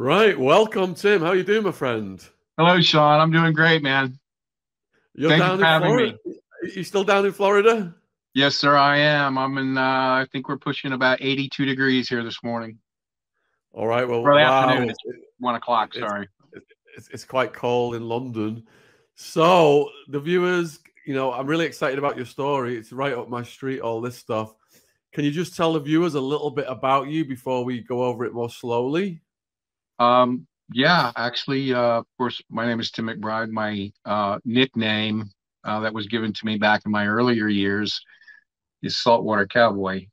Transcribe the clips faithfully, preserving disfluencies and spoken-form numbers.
Right. Welcome, Tim. How you doing, my friend? Hello, Sean. I'm doing great, man. You're Thank down you for in having Florida? me. You still down in Florida? Yes, sir, I am. I'm in, uh, I think we're pushing about eighty-two degrees here this morning. All right. Well, right wow. afternoon. It's one o'clock. Sorry. It's, it's, it's quite cold in London. So the viewers, you know, I'm really excited about your story. It's right up my street, all this stuff. Can you just tell the viewers a little bit about you before we go over it more slowly? Um, yeah, actually, uh, of course, my name is Tim McBride. My uh, nickname uh, that was given to me back in my earlier years is Saltwater Cowboy,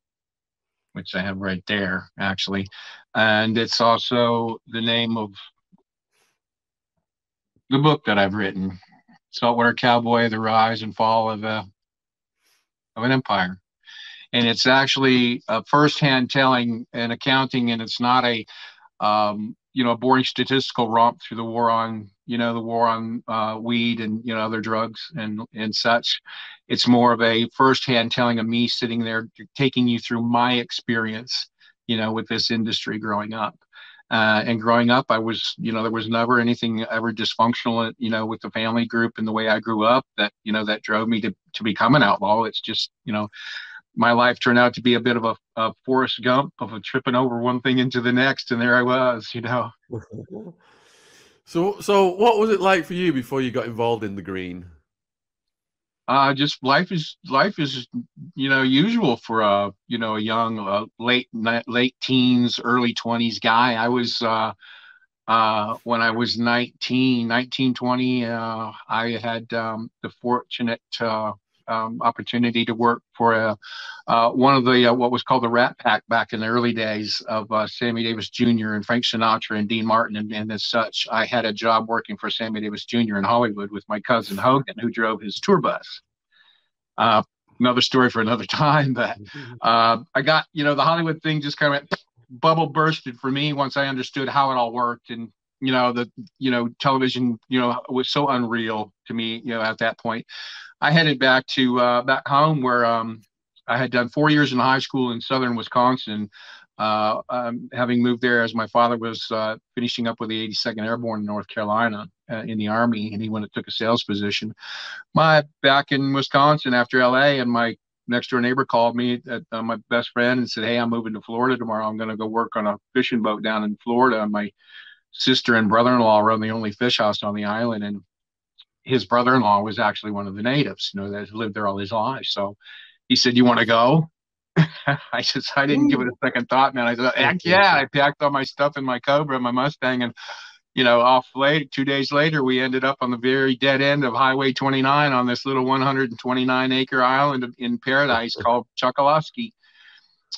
which I have right there, actually. And it's also the name of the book that I've written, Saltwater Cowboy, The Rise and Fall of, a, of an Empire. And it's actually a firsthand telling and accounting, and it's not a, um, you know, a boring statistical romp through the war on, you know, the war on uh, weed and, you know, other drugs and, and such. It's more of a firsthand telling of me sitting there, taking you through my experience, you know, with this industry growing up. Uh, and growing up, I was, you know, there was never anything ever dysfunctional, you know, with the family group and the way I grew up that, you know, that drove me to, to become an outlaw. It's just, you know, my life turned out to be a bit of a, a Forrest Gump of a tripping over one thing into the next. And there I was, you know. So, so what was it like for you before you got involved in the green? Uh, just life is, life is, you know, usual for a, you know, a young, uh, late, late teens, early twenties guy. I was, uh, uh, when I was nineteen, nineteen, twenty, uh, I had, um, the fortunate, uh, um, opportunity to work for, uh, uh, one of the, uh, what was called the Rat Pack back in the early days of, uh, Sammy Davis Junior and Frank Sinatra and Dean Martin. And, and as such, I had a job working for Sammy Davis Junior in Hollywood with my cousin Hogan, who drove his tour bus. Uh, another story for another time, but, uh, I got, you know, the Hollywood thing just kind of bubble bursted for me once I understood how it all worked. And, you know, the, you know, television, you know, was so unreal to me, you know, at that point. I headed back to uh, back home where um, I had done four years in high school in southern Wisconsin, uh, um, having moved there as my father was uh, finishing up with the eighty-second Airborne in North Carolina uh, in the Army, and he went and took a sales position. My back in Wisconsin after L A, and my next door neighbor called me, at, uh, my best friend, and said, "Hey, I'm moving to Florida tomorrow. I'm going to go work on a fishing boat down in Florida." And my sister and brother-in-law run the only fish house on the island, and his brother-in-law was actually one of the natives, you know, that lived there all his life. So he said, "You want to go?" I just, I didn't give it a second thought, man. I said, heck yeah. I packed all my stuff in my Cobra, my Mustang, and, you know, off late, two days later, we ended up on the very dead end of Highway twenty-nine on this little one hundred twenty-nine acre island in paradise called Chokoloskee.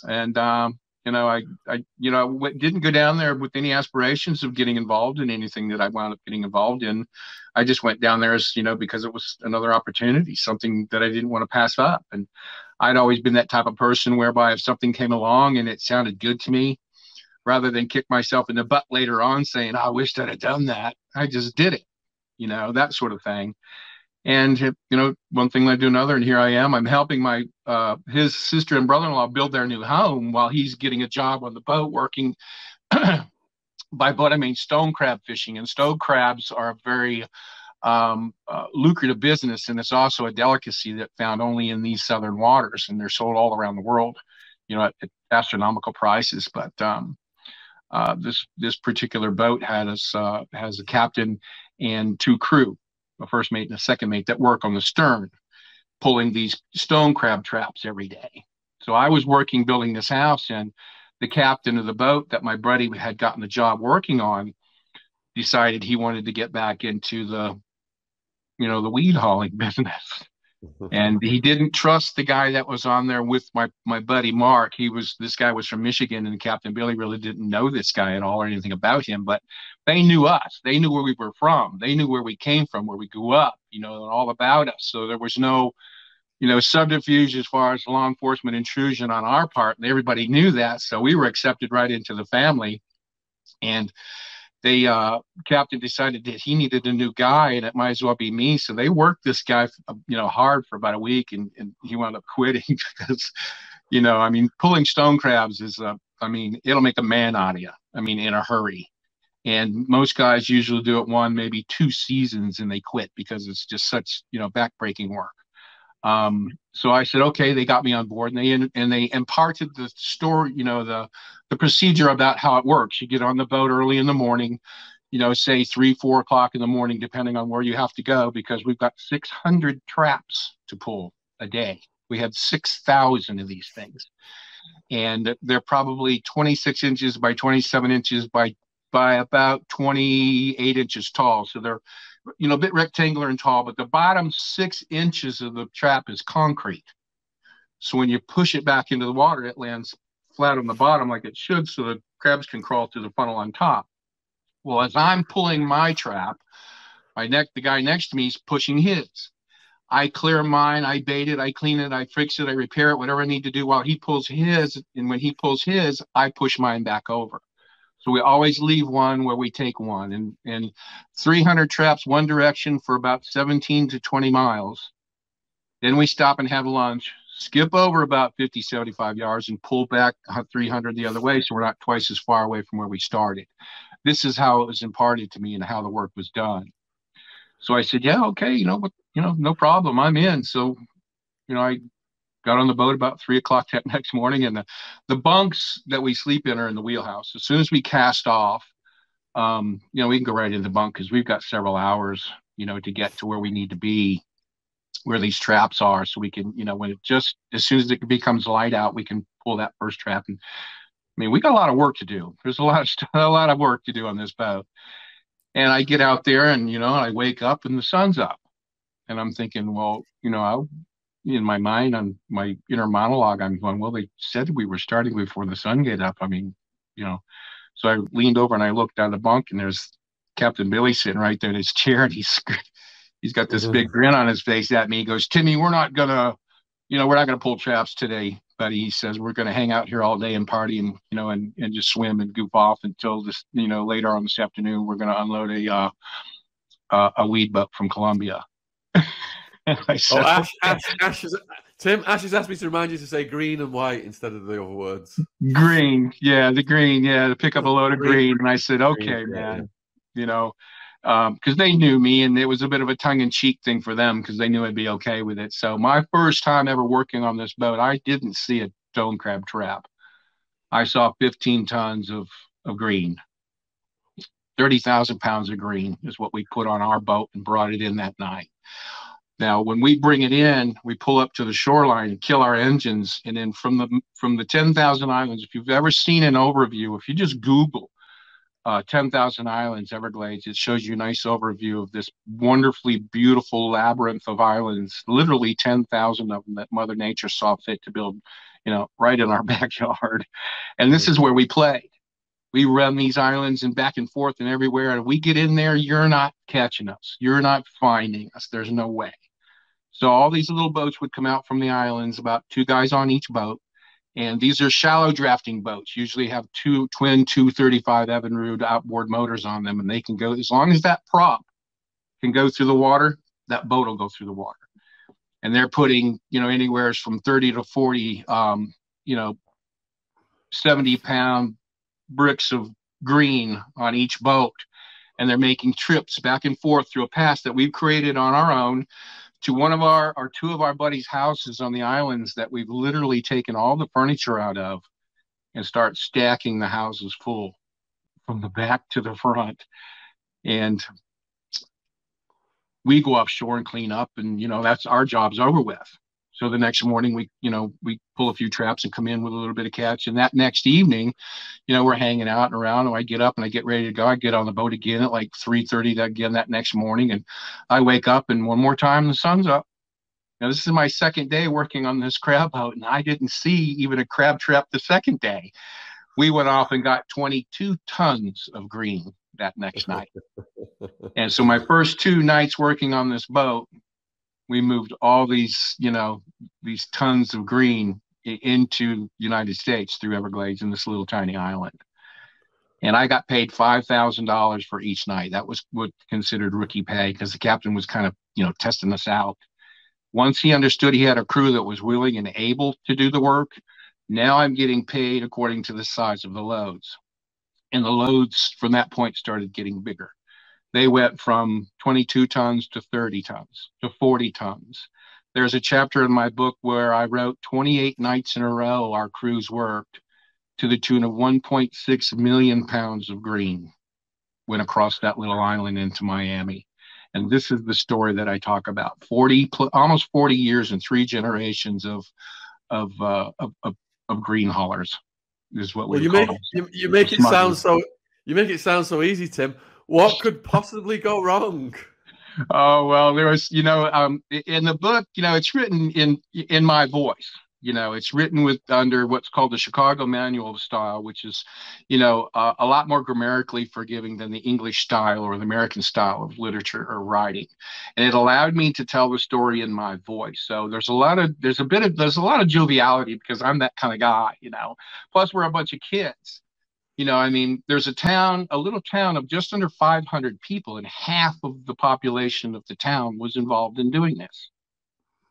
And, um, you know, I, I, you know, I w didn't go down there with any aspirations of getting involved in anything that I wound up getting involved in. I just went down there as, you know, because it was another opportunity, something that I didn't want to pass up. And I'd always been that type of person whereby if something came along and it sounded good to me, rather than kick myself in the butt later on saying, "I wish I'd have done that," I just did it, you know, that sort of thing. And, you know, one thing led to another, and here I am. I'm helping my, uh, his sister and brother-in-law build their new home while he's getting a job on the boat working by boat. I mean, stone crab fishing, and stone crabs are a very um, uh, lucrative business. And it's also a delicacy that found only in these southern waters, and they're sold all around the world, you know, at, at astronomical prices. But um, uh, this, this particular boat had us, uh, has a captain and two crew, a first mate and a second mate, that work on the stern, pulling these stone crab traps every day. So I was working, building this house, and the captain of the boat that my buddy had gotten the job working on decided he wanted to get back into the, you know, the weed hauling business. And he didn't trust the guy that was on there with my, my buddy, Mark. He was, this guy was from Michigan, and Captain Billy really didn't know this guy at all or anything about him, but they knew us. They knew where we were from. They knew where we came from, where we grew up, you know, and all about us. So there was no, you know, subterfuge as far as law enforcement intrusion on our part. And everybody knew that. So we were accepted right into the family. And the uh, captain decided that he needed a new guy, and it might as well be me. So they worked this guy, you know, hard for about a week, and, and he wound up quitting because, you know, I mean, pulling stone crabs is, a, I mean, it'll make a man out of you. I mean, in a hurry. And most guys usually do it one, maybe two seasons, and they quit because it's just such, you know, backbreaking work. Um, so I said, okay, they got me on board, and they and they imparted the story, you know, the the procedure about how it works. You get on the boat early in the morning, you know, say three, four o'clock in the morning, depending on where you have to go, because we've got six hundred traps to pull a day. We have six thousand of these things, and they're probably twenty-six inches by twenty-seven inches by by about twenty-eight inches tall. So they're, you know, a bit rectangular and tall, but the bottom six inches of the trap is concrete. So when you push it back into the water, it lands flat on the bottom like it should, so the crabs can crawl through the funnel on top. Well, as I'm pulling my trap, my neck, the guy next to me is pushing his. I clear mine, I bait it, I clean it, I fix it, I repair it, whatever I need to do while he pulls his. And when he pulls his, I push mine back over. So we always leave one where we take one, and, and three hundred traps one direction for about seventeen to twenty miles. Then we stop and have lunch, skip over about fifty, seventy-five yards and pull back three hundred the other way. So we're not twice as far away from where we started. This is how it was imparted to me and how the work was done. So I said, yeah, okay, you know, you know, no problem. I'm in. So, you know, I got on the boat about three o'clock that next morning, and the, the bunks that we sleep in are in the wheelhouse. As soon as we cast off, um, you know, we can go right into the bunk because we've got several hours, you know, to get to where we need to be, where these traps are. So we can, you know, when it just, as soon as it becomes light out, we can pull that first trap. And I mean, we got a lot of work to do. There's a lot of, st- a lot of work to do on this boat. And I get out there and, you know, I wake up and the sun's up, and I'm thinking, well, you know, I'll, in my mind, on my inner monologue, I'm going, well, they said we were starting before the sun got up. I mean, you know, so I leaned over and I looked down the bunk, and there's Captain Billy sitting right there in his chair, and he's he's got this mm-hmm. big grin on his face at me. He goes, Timmy, we're not gonna, you know, we're not gonna pull traps today, buddy. He says, we're gonna hang out here all day and party, and you know, and and just swim and goof off until this, you know, later on this afternoon, we're gonna unload a uh, uh, a weed boat from Colombia. So, oh, Ash, Ash, Ash is, Tim, Ash has asked me to remind you to say green and white instead of the other words. Green, yeah, the green, yeah, to pick up a load of green. green. And I said, okay, green, man, yeah. You know, because um, they knew me, and it was a bit of a tongue-in-cheek thing for them because they knew I'd be okay with it. So my first time ever working on this boat, I didn't see a stone crab trap. I saw fifteen tons of, of green. thirty thousand pounds of green is what we put on our boat and brought it in that night. Now, when we bring it in, we pull up to the shoreline and kill our engines. And then from the from the ten thousand islands, if you've ever seen an overview, if you just Google uh, ten thousand Islands, Everglades, it shows you a nice overview of this wonderfully beautiful labyrinth of islands, literally ten thousand of them that Mother Nature saw fit to build, you know, right in our backyard. And this is where we played. We run these islands and back and forth and everywhere. And if we get in there, you're not catching us. You're not finding us. There's no way. So all these little boats would come out from the islands, about two guys on each boat. And these are shallow drafting boats, usually have two twin two thirty-five Evinrude outboard motors on them. And they can go, as long as that prop can go through the water, that boat will go through the water. And they're putting, you know, anywhere from thirty to forty, um, you know, seventy pound bricks of green on each boat. And they're making trips back and forth through a pass that we've created on our own, to one of our, or two of our buddies' houses on the islands that we've literally taken all the furniture out of and start stacking the houses full from the back to the front. And we go offshore and clean up, and, you know, that's our job's over with. So the next morning we, you know, we pull a few traps and come in with a little bit of catch. And that next evening, you know, we're hanging out and around, and I get up and I get ready to go. I get on the boat again at like three thirty that, again that next morning. And I wake up, and one more time, the sun's up. Now, this is my second day working on this crab boat, and I didn't see even a crab trap the second day. We went off and got twenty-two tons of green that next night. And so my first two nights working on this boat, we moved all these, you know, these tons of green into the United States through Everglades in this little tiny island. And I got paid five thousand dollars for each night. That was what considered rookie pay, because the captain was kind of, you know, testing us out. Once he understood he had a crew that was willing and able to do the work, now I'm getting paid according to the size of the loads. and the loads from that point started getting bigger. They went from twenty-two tons to thirty tons to forty tons. There's a chapter in my book where I wrote twenty-eight nights in a row our crews worked to the tune of one point six million pounds of green went across that little island into Miami. And this is the story that I talk about. forty, almost forty years and three generations of of uh, of, of, of green haulers is what we well, you call make, you, you make it sound so you make it sound so easy, Tim. What could possibly go wrong? Oh, well, there was, you know, um, in the book, you know, it's written in in my voice. You know, it's written with under what's called the Chicago Manual of Style, which is, you know, uh, a lot more grammatically forgiving than the English style or the American style of literature or writing. And it allowed me to tell the story in my voice. So there's a lot of there's a bit of there's a lot of joviality because I'm that kind of guy, you know, plus we're a bunch of kids. You know, I mean, there's a town, a little town of just under five hundred people, and half of the population of the town was involved in doing this.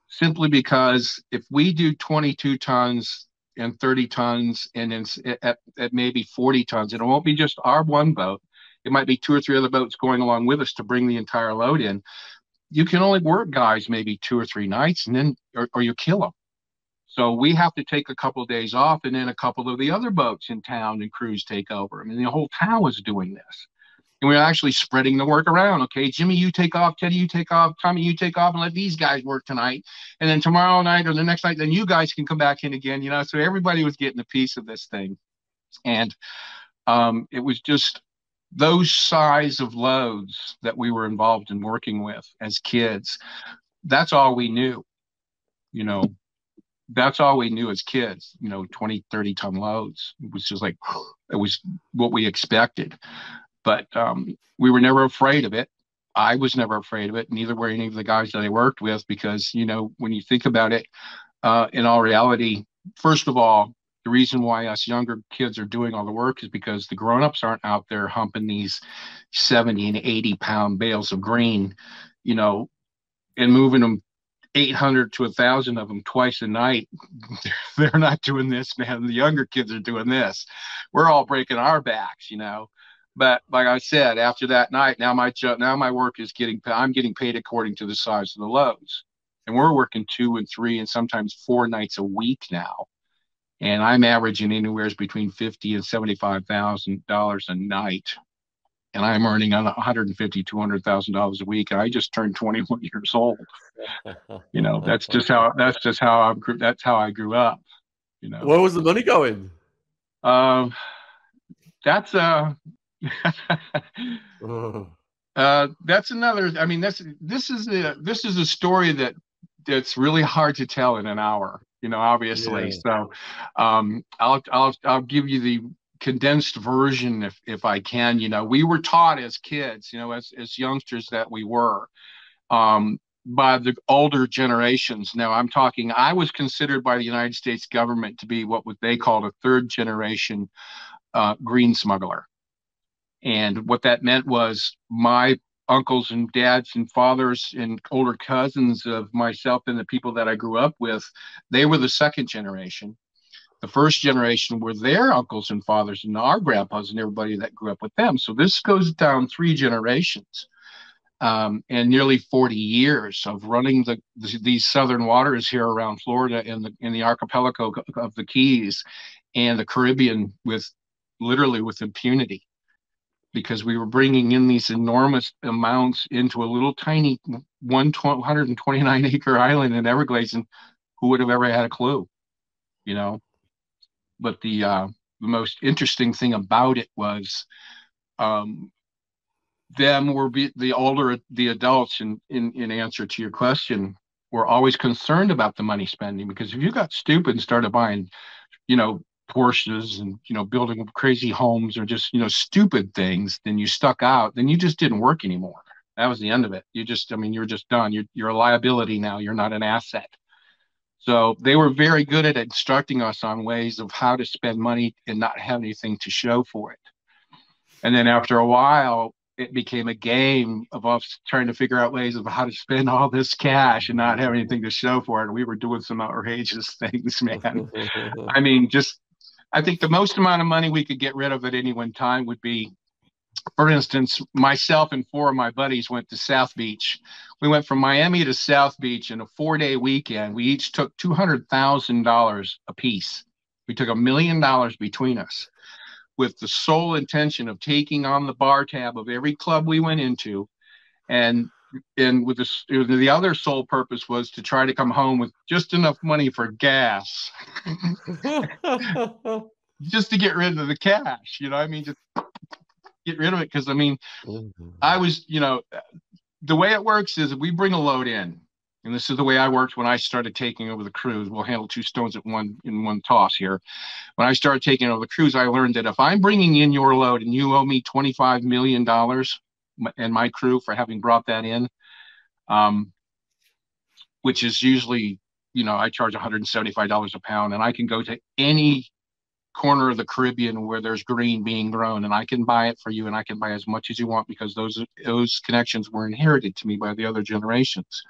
Simply because if we do twenty-two tons and thirty tons and in, at, at maybe forty tons, and it won't be just our one boat, it might be two or three other boats going along with us to bring the entire load in. You can only work guys maybe two or three nights, and then or, or you kill them. So we have to take a couple of days off, and then a couple of the other boats in town and crews take over. I mean, the whole town was doing this. And we were actually spreading the work around. Okay, Jimmy, you take off. Teddy, you take off. Tommy, you take off and let these guys work tonight. And then tomorrow night or the next night, then you guys can come back in again, you know. So everybody was getting a piece of this thing. And um, it was just those size of loads that we were involved in working with as kids. That's all we knew, you know. That's all we knew as kids, you know, twenty, thirty ton loads. It was just like, it was what we expected. But um, we were never afraid of it. I was never afraid of it. Neither were any of the guys that I worked with because, you know, when you think about it, uh, in all reality, first of all, the reason why us younger kids are doing all the work is because the grownups aren't out there humping these seventy and eighty pound bales of green, you know, and moving them eight hundred to a thousand of them twice a night. They're not doing this, man. The younger kids are doing this. We're all breaking our backs, you know. But like I said, after that night, now my now my work is getting, I'm getting paid according to the size of the loads. And we're working two and three and sometimes four nights a week now. And I'm averaging anywhere between fifty and seventy-five thousand dollars a night. And I'm earning on one hundred fifty, two hundred thousand dollars a week. And I just turned twenty-one years old. You know, that's just how that's just how I grew. That's how I grew up. You know, where was the money going? Um, uh, that's uh, uh, that's another. I mean, that's this is a this is a story that that's really hard to tell in an hour. You know, obviously. Yeah. So, um, I'll I'll I'll give you the condensed version if if I can. You know, we were taught as kids, you know, as as youngsters that we were, um, by the older generations. Now I'm talking, I was considered by the United States government to be what they called a third generation uh, green smuggler. And what that meant was my uncles and dads and fathers and older cousins of myself and the people that I grew up with, they were the second generation. The first generation were their uncles and fathers and our grandpas and everybody that grew up with them. So this goes down three generations. Um, and nearly forty years of running the, the these southern waters here around Florida and the in the archipelago of the Keys and the Caribbean with literally with impunity, because we were bringing in these enormous amounts into a little tiny one hundred twenty-nine acre island in Everglades, and who would have ever had a clue, you know? But the uh, the most interesting thing about it was. Um, Them were be, the older the adults in, in in answer to your question were always concerned about the money spending, because if you got stupid and started buying, you know, Porsches and, you know, building crazy homes or just, you know, stupid things, then you stuck out, then you just didn't work anymore. That was the end of it. You just, I mean, you're just done. You're you're a liability now. You're not an asset. So they were very good at instructing us on ways of how to spend money and not have anything to show for it. And then after a while, it became a game of us trying to figure out ways of how to spend all this cash and not have anything to show for it. We were doing some outrageous things, man. I mean, just I think the most amount of money we could get rid of at any one time would be, for instance, myself and four of my buddies went to South Beach. We went from Miami to South Beach in a four-day weekend. We each took two hundred thousand dollars apiece. We took a million dollars between us with the sole intention of taking on the bar tab of every club we went into. And and with the, the other sole purpose was to try to come home with just enough money for gas. Just to get rid of the cash, you know, I mean, just get rid of it. Because, I mean, mm-hmm. I was, you know, the way it works is we bring a load in. And this is the way I worked when I started taking over the cruise. We'll handle two stones at one in one toss here. When I started taking over the cruise, I learned that if I'm bringing in your load and you owe me twenty-five million dollars and my crew for having brought that in, um, which is usually, you know, I charge one hundred seventy-five dollars a pound, and I can go to any corner of the Caribbean where there's green being grown, and I can buy it for you, and I can buy as much as you want, because those those connections were inherited to me by the other generations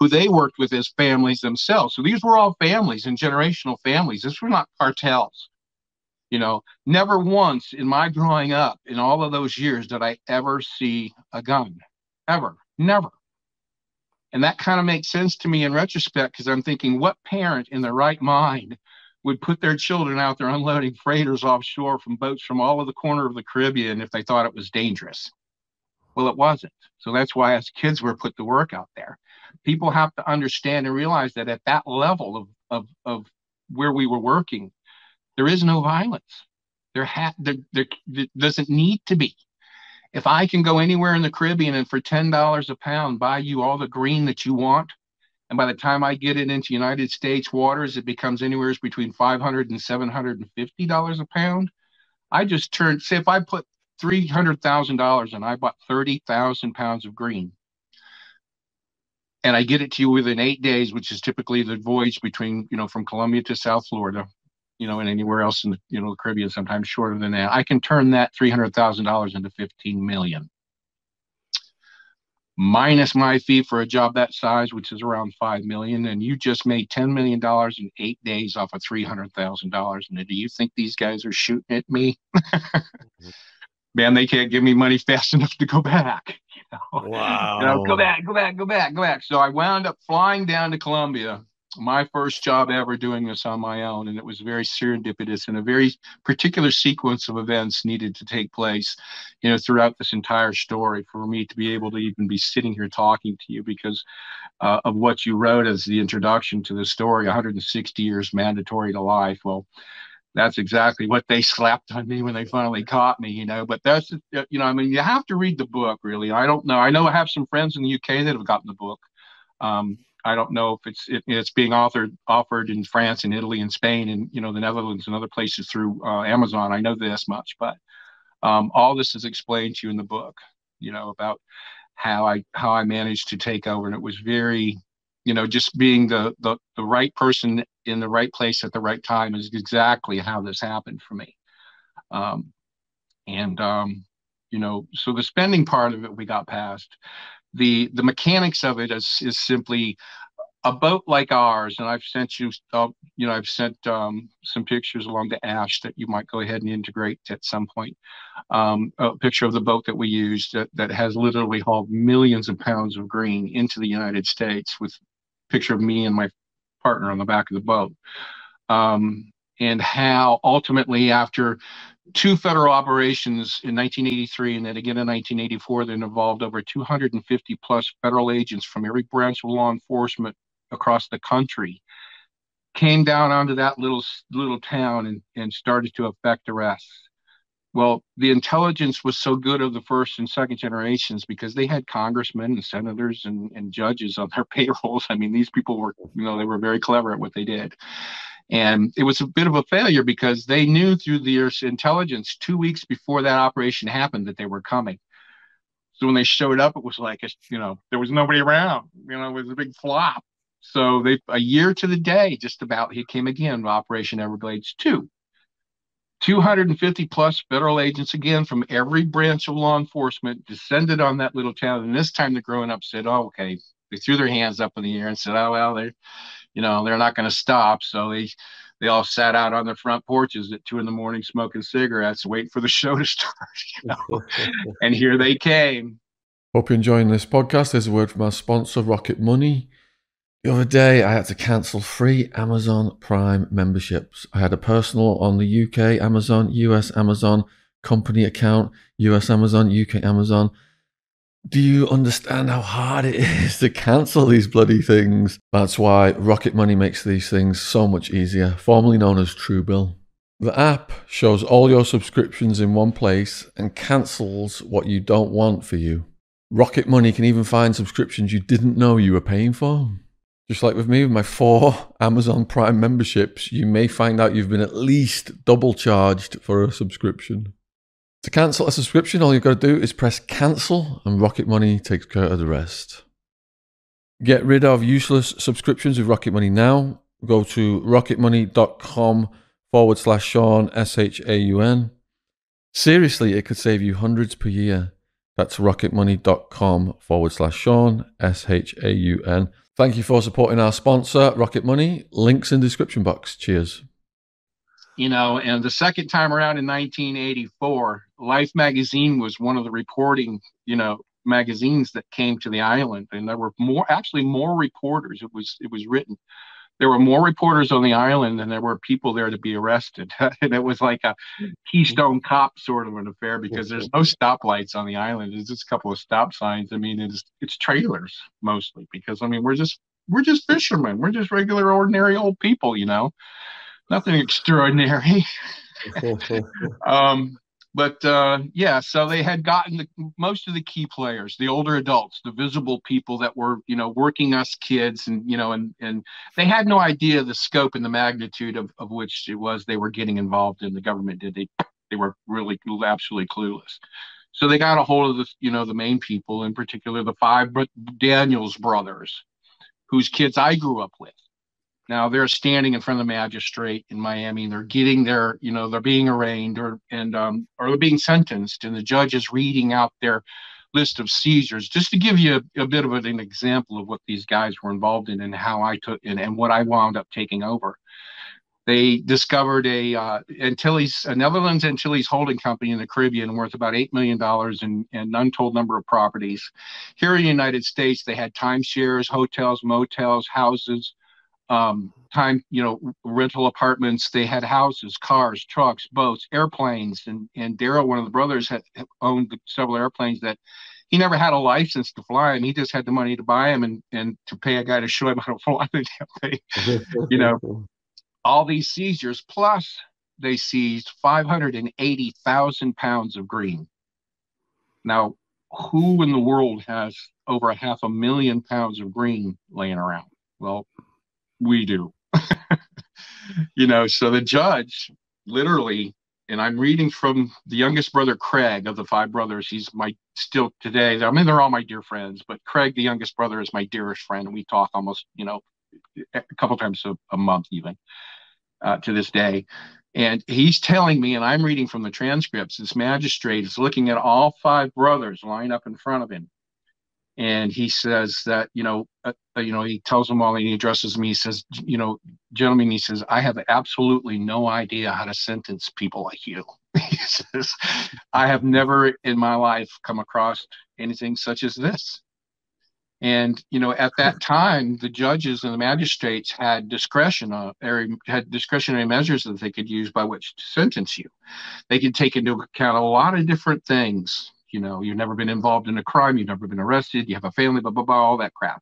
who they worked with as families themselves. So these were all families and generational families. These were not cartels. You know, never once in my growing up in all of those years did I ever see a gun, ever, never. And that kind of makes sense to me in retrospect, because I'm thinking, what parent in their right mind would put their children out there unloading freighters offshore from boats from all of the corner of the Caribbean if they thought it was dangerous? Well, it wasn't. So that's why as kids we're put to work out there. People have to understand and realize that at that level of of, of where we were working, there is no violence. There, ha- there, there, there doesn't need to be. If I can go anywhere in the Caribbean and for ten dollars a pound buy you all the green that you want, and by the time I get it into United States waters, it becomes anywhere between five hundred and seven hundred fifty dollars a pound. I just turned, say if I put three hundred thousand dollars and I bought thirty thousand pounds of green, and I get it to you within eight days, which is typically the voyage between, you know, from Colombia to South Florida, you know, and anywhere else in the, you know, the Caribbean, sometimes shorter than that. I can turn that three hundred thousand dollars into fifteen million dollars. Minus my fee for a job that size, which is around five million dollars, and you just made ten million dollars in eight days off of three hundred thousand dollars. And do you think these guys are shooting at me? Man, they can't give me money fast enough to go back. You know? Wow. You know, go back, go back, go back, go back. So I wound up flying down to Colombia, my first job ever doing this on my own. And it was very serendipitous, and a very particular sequence of events needed to take place, you know, throughout this entire story for me to be able to even be sitting here talking to you, because uh, of what you wrote as the introduction to the story, one hundred sixty years mandatory to life. Well, that's exactly what they slapped on me when they finally caught me, you know, but that's, you know, I mean, you have to read the book, really. I don't know. I know I have some friends in the U K that have gotten the book. Um, I don't know if it's it, it's being authored, offered in France and Italy and Spain and, you know, the Netherlands and other places through uh, Amazon. I know this much, but um, all this is explained to you in the book, you know, about how I how I managed to take over. And it was very, you know, just being the, the, the right person in the right place at the right time is exactly how this happened for me. Um, and, um, you know, so the spending part of it, we got past. The the mechanics of it is is simply a boat like ours, and I've sent you, uh, you know, I've sent um, some pictures along to Ash that you might go ahead and integrate at some point. Um, a picture of the boat that we used that, that has literally hauled millions of pounds of green into the United States, with a picture of me and my partner on the back of the boat. Um, and how ultimately after two federal operations in nineteen eighty-three and then again in nineteen eighty-four that involved over two hundred fifty plus federal agents from every branch of law enforcement across the country, came down onto that little little town and, and started to effect arrests. Well, the intelligence was so good of the first and second generations because they had congressmen and senators and, and judges on their payrolls. I mean, these people were, you know, they were very clever at what they did. And it was a bit of a failure because they knew through their intelligence two weeks before that operation happened that they were coming. So when they showed up, it was like, you know, there was nobody around, you know, it was a big flop. So they, a year to the day, just about, he came again, Operation Everglades two. two hundred fifty plus federal agents, again, from every branch of law enforcement, descended on that little town. And this time the grown up said, oh, okay. They threw their hands up in the air and said, oh, well, they're, you know, they're not going to stop. So they they all sat out on their front porches at two in the morning smoking cigarettes, waiting for the show to start. You know? And here they came. Hope you're enjoying this podcast. There's a word from our sponsor, Rocket Money. The other day, I had to cancel three Amazon Prime memberships. I had a personal on the U K Amazon, U S Amazon, company account, U S Amazon, U K Amazon. Do you understand how hard it is to cancel these bloody things? That's why Rocket Money makes these things so much easier, formerly known as Truebill. The app shows all your subscriptions in one place and cancels what you don't want for you. Rocket Money can even find subscriptions you didn't know you were paying for. Just like with me, with my four Amazon Prime memberships, you may find out you've been at least double charged for a subscription. To cancel a subscription, all you've got to do is press cancel, and Rocket Money takes care of the rest. Get rid of useless subscriptions with Rocket Money now. Go to rocketmoney.com forward slash Shaun, S H A U N. Seriously, it could save you hundreds per year. That's rocketmoney.com forward slash Shaun, S H A U N. Thank you for supporting our sponsor, Rocket Money. Links in the description box. Cheers. You know, and the second time around in nineteen eighty-four, Life Magazine was one of the reporting, you know, magazines that came to the island. And there were more, actually more reporters. It was, it was written. There were more reporters on the island than there were people there to be arrested. And it was like a Keystone Cop sort of an affair, because there's no stoplights on the island. There's just a couple of stop signs. I mean, it's, it's trailers mostly, because, I mean, we're just, we're just fishermen. We're just regular, ordinary old people, you know. Nothing extraordinary. um, but uh, yeah, so they had gotten the, most of the key players, the older adults, the visible people that were, you know, working us kids, and, you know, and, and they had no idea the scope and the magnitude of, of which it was they were getting involved in. The government did. They, they were really absolutely clueless. So they got a hold of the, you know, the main people, in particular, the five Daniels brothers, whose kids I grew up with. Now they're standing in front of the magistrate in Miami, and they're getting their, you know, they're being arraigned, or and um, or they're being sentenced, and the judge is reading out their list of seizures, just to give you a, a bit of an example of what these guys were involved in and how I took and, and what I wound up taking over. They discovered a uh, Antilles, a Netherlands Antilles holding company in the Caribbean worth about eight million dollars and an untold number of properties. Here in the United States, they had timeshares, hotels, motels, houses. Um, time, you know, rental apartments. They had houses, cars, trucks, boats, airplanes. And, and Daryl, one of the brothers, had owned several airplanes that he never had a license to fly them. He just had the money to buy them and, and to pay a guy to show him how to fly the damn thing. You know, all these seizures, plus they seized five hundred eighty thousand pounds of green. Now, who in the world has over a half a million pounds of green laying around? Well, we do. You know, so the judge literally, and I'm reading from the youngest brother, Craig, of the five brothers. He's my, still today, I mean, they're all my dear friends, but Craig, the youngest brother, is my dearest friend. And we talk almost, you know, a couple times a, a month, even uh, to this day. And he's telling me, and I'm reading from the transcripts, this magistrate is looking at all five brothers lined up in front of him. And he says that, you know, uh, you know, he tells them all, and he addresses me, he says, you know, gentlemen, he says, I have absolutely no idea how to sentence people like you. He says, I have never in my life come across anything such as this. And, you know, at that time, the judges and the magistrates had discretion, uh, had discretionary measures that they could use by which to sentence you. They could take into account a lot of different things. You know, you've never been involved in a crime, you've never been arrested, you have a family, blah, blah, blah, all that crap.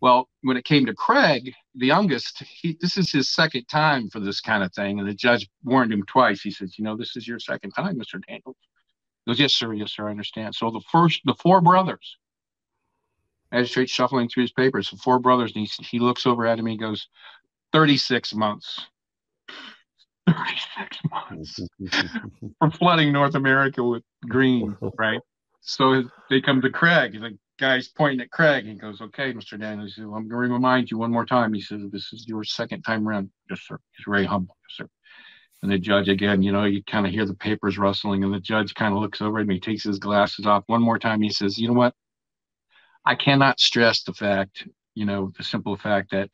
Well, when it came to Craig, the youngest, he, this is his second time for this kind of thing. And the judge warned him twice. He says, you know, this is your second time, Mister Daniels. He goes, yes, sir, yes, sir, I understand. So the first, the four brothers, magistrate shuffling through his papers, the four brothers, and he, he looks over at him and he goes, thirty-six months. thirty-six months for flooding North America with green, right? So they come to Craig, and the guy's pointing at Craig, and he goes, okay, Mister Daniels, well, I'm going to remind you one more time. He says, this is your second time around. Yes, sir. He's very humble. Yes, sir. And the judge, again, you know, you kind of hear the papers rustling, and the judge kind of looks over at me, takes his glasses off one more time. He says, you know what? I cannot stress the fact, you know, the simple fact that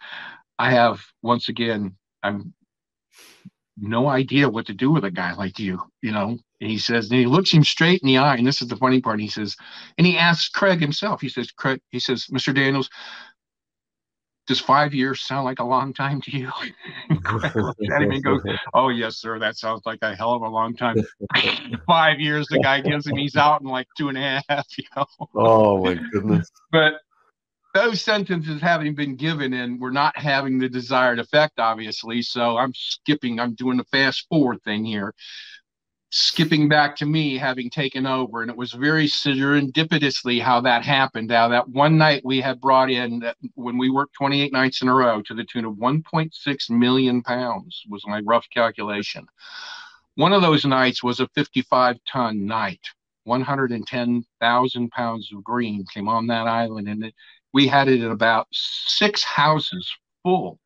I have, once again, I'm no idea what to do with a guy like you, you know? And he says, and he looks him straight in the eye. And this is the funny part. He says, and he asks Craig himself, he says, Craig, he says, Mister Daniels, does five years sound like a long time to you? Craig looks at him and goes, oh, yes, sir. That sounds like a hell of a long time. Five years, the guy gives him, he's out in like two and a half, you know? Oh, my goodness. But those sentences having been given and we're not having the desired effect, obviously. So I'm skipping, I'm doing the fast forward thing here, skipping back to me having taken over. And it was very serendipitously how that happened. Now, that one night we had brought in, when we worked twenty-eight nights in a row, to the tune of one point six million pounds was my rough calculation. One of those nights was a fifty-five ton night. one hundred ten thousand pounds of green came on that island, and it, we had it at about six houses full.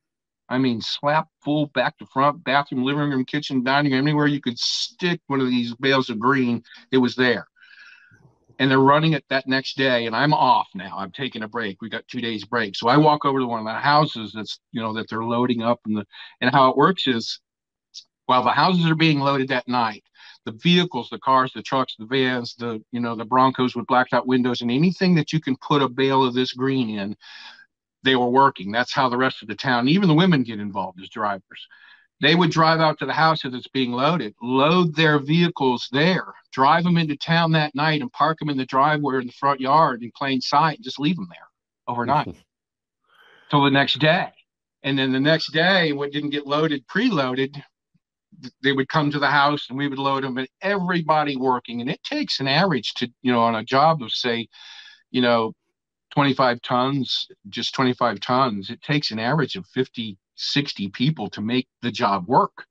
I mean, slap full, back to front, bathroom, living room, kitchen, dining room, anywhere you could stick one of these bales of green, it was there. And they're running it that next day, and I'm off now. I'm taking a break. We got two days break. So I walk over to one of the houses that's, you know, that they're loading up. And, the, and how it works is, while the houses are being loaded that night, the vehicles, the cars, the trucks, the vans, the, you know, the Broncos with blacked out windows and anything that you can put a bale of this green in, they were working. That's how the rest of the town, even the women, get involved as drivers. They would drive out to the house as it's being loaded, load their vehicles there, drive them into town that night and park them in the driveway or in the front yard in plain sight, and just leave them there overnight till the next day. And then the next day, what didn't get loaded, preloaded, they would come to the house and we would load them, and everybody working. And it takes an average to, you know, on a job of, say, you know, twenty-five tons, just twenty-five tons, it takes an average of fifty, sixty people to make the job work.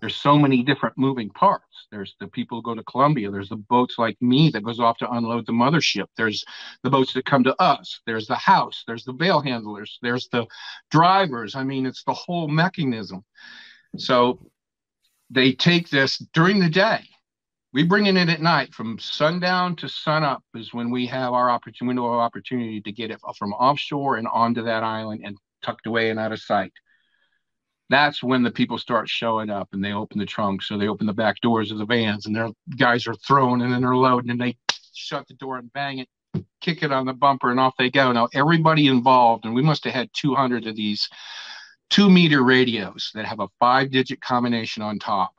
There's so many different moving parts. There's the people who go to Colombia. There's the boats like me that goes off to unload the mothership. There's the boats that come to us. There's the house. There's the bale handlers. There's the drivers. I mean, it's the whole mechanism. So they take this during the day. We bring it in at night. From sundown to sunup is when we have our opportunity, window of opportunity to get it from offshore and onto that island and tucked away and out of sight. That's when the people start showing up, and they open the trunks, so they open the back doors of the vans, and their guys are throwing, and then they're loading, and they shut the door and bang it, kick it on the bumper, and off they go. Now, everybody involved, and we must have had two hundred of these two-meter radios that have a five-digit combination on top,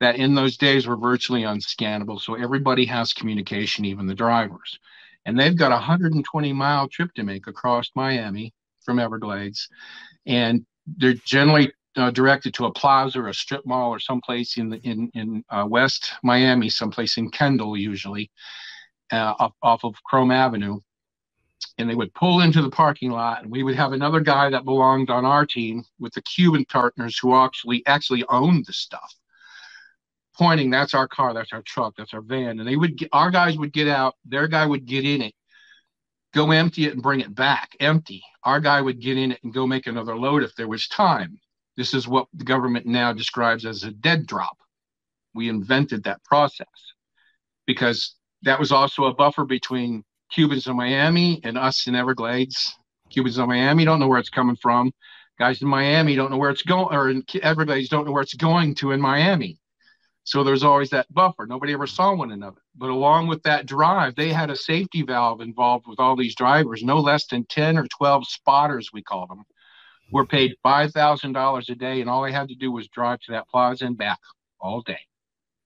that in those days were virtually unscannable. So everybody has communication, even the drivers. And they've got a one hundred twenty mile trip to make across Miami from Everglades. And they're generally uh, directed to a plaza or a strip mall or someplace in, the, in, in uh, West Miami, someplace in Kendall, usually, uh, off, off of Chrome Avenue. And they would pull into the parking lot, and we would have another guy that belonged on our team with the Cuban partners who actually actually owned the stuff, pointing, that's our car, that's our truck, that's our van. And they would get, our guys would get out, their guy would get in it, go empty it and bring it back empty. Our guy would get in it and go make another load if there was time. This is what the government now describes as a dead drop. We invented that process because that was also a buffer between Cubans in Miami and us in Everglades. Cubans in Miami don't know where it's coming from. Guys in Miami don't know where it's going, or in Everglades don't know where it's going to in Miami. So there's always that buffer. Nobody ever saw one another. But along with that drive, they had a safety valve involved with all these drivers. No less than ten or twelve spotters, we call them, were paid five thousand dollars a day, and all they had to do was drive to that plaza and back all day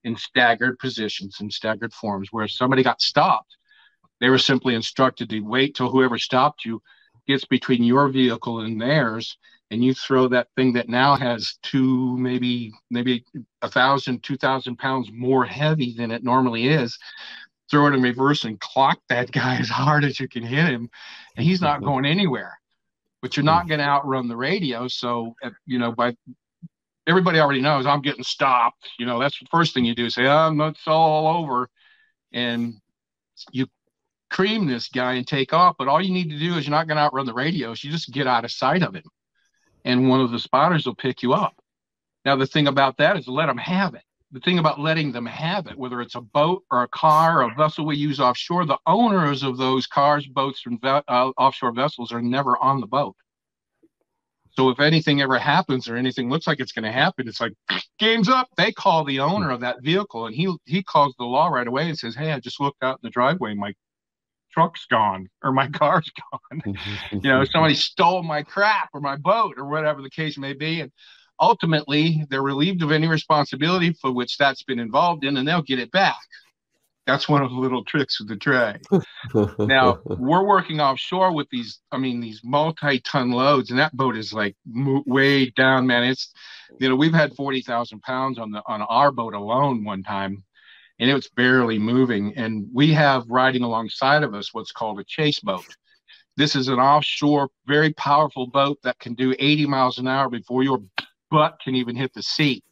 in staggered positions and staggered forms, where if somebody got stopped, they were simply instructed to wait till whoever stopped you gets between your vehicle and theirs, and you throw that thing that now has two, maybe maybe a thousand, two thousand pounds more heavy than it normally is, throw it in reverse and clock that guy as hard as you can hit him, and he's not going anywhere. But you're not going to outrun the radio, so you know by. Everybody already knows I'm getting stopped. You know, that's the first thing you do. Say, "I'm oh, it's all over," and you cream this guy and take off. But all you need to do is, you're not going to outrun the radios. You just get out of sight of him, and one of the spotters will pick you up. Now, the thing about that is, let them have it. The thing about letting them have it, whether it's a boat or a car or a vessel we use offshore, the owners of those cars, boats, and uh, offshore vessels are never on the boat. So if anything ever happens or anything looks like it's going to happen, it's like, game's up. They call the owner of that vehicle, and he he calls the law right away and says, hey, I just looked out in the driveway. My truck's gone, or my car's gone. You know, somebody stole my crap or my boat or whatever the case may be. And ultimately, they're relieved of any responsibility for which that's been involved in, and they'll get it back. That's one of the little tricks of the trade. Now, we're working offshore with these, I mean, these multi-ton loads, and that boat is like mo- way down, man. It's, you know, we've had forty thousand pounds on the on our boat alone one time, and it was barely moving. And we have riding alongside of us what's called a chase boat. This is an offshore, very powerful boat that can do eighty miles an hour before your butt can even hit the seat.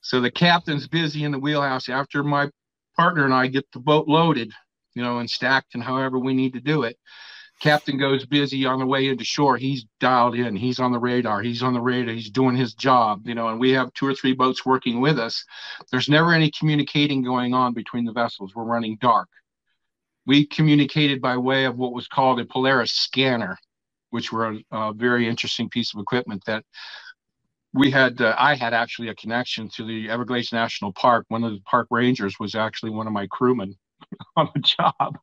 So the captain's busy in the wheelhouse after my partner and I get the boat loaded, you know, and stacked and however we need to do it. Captain goes busy on the way into shore. He's dialed in. He's on the radar. He's on the radar. He's doing his job, you know, and we have two or three boats working with us. There's never any communicating going on between the vessels. We're running dark. We communicated by way of what was called a Polaris scanner, which were a, a very interesting piece of equipment that we had, uh, I had actually a connection to the Everglades National Park. One of the park rangers was actually one of my crewmen on the job.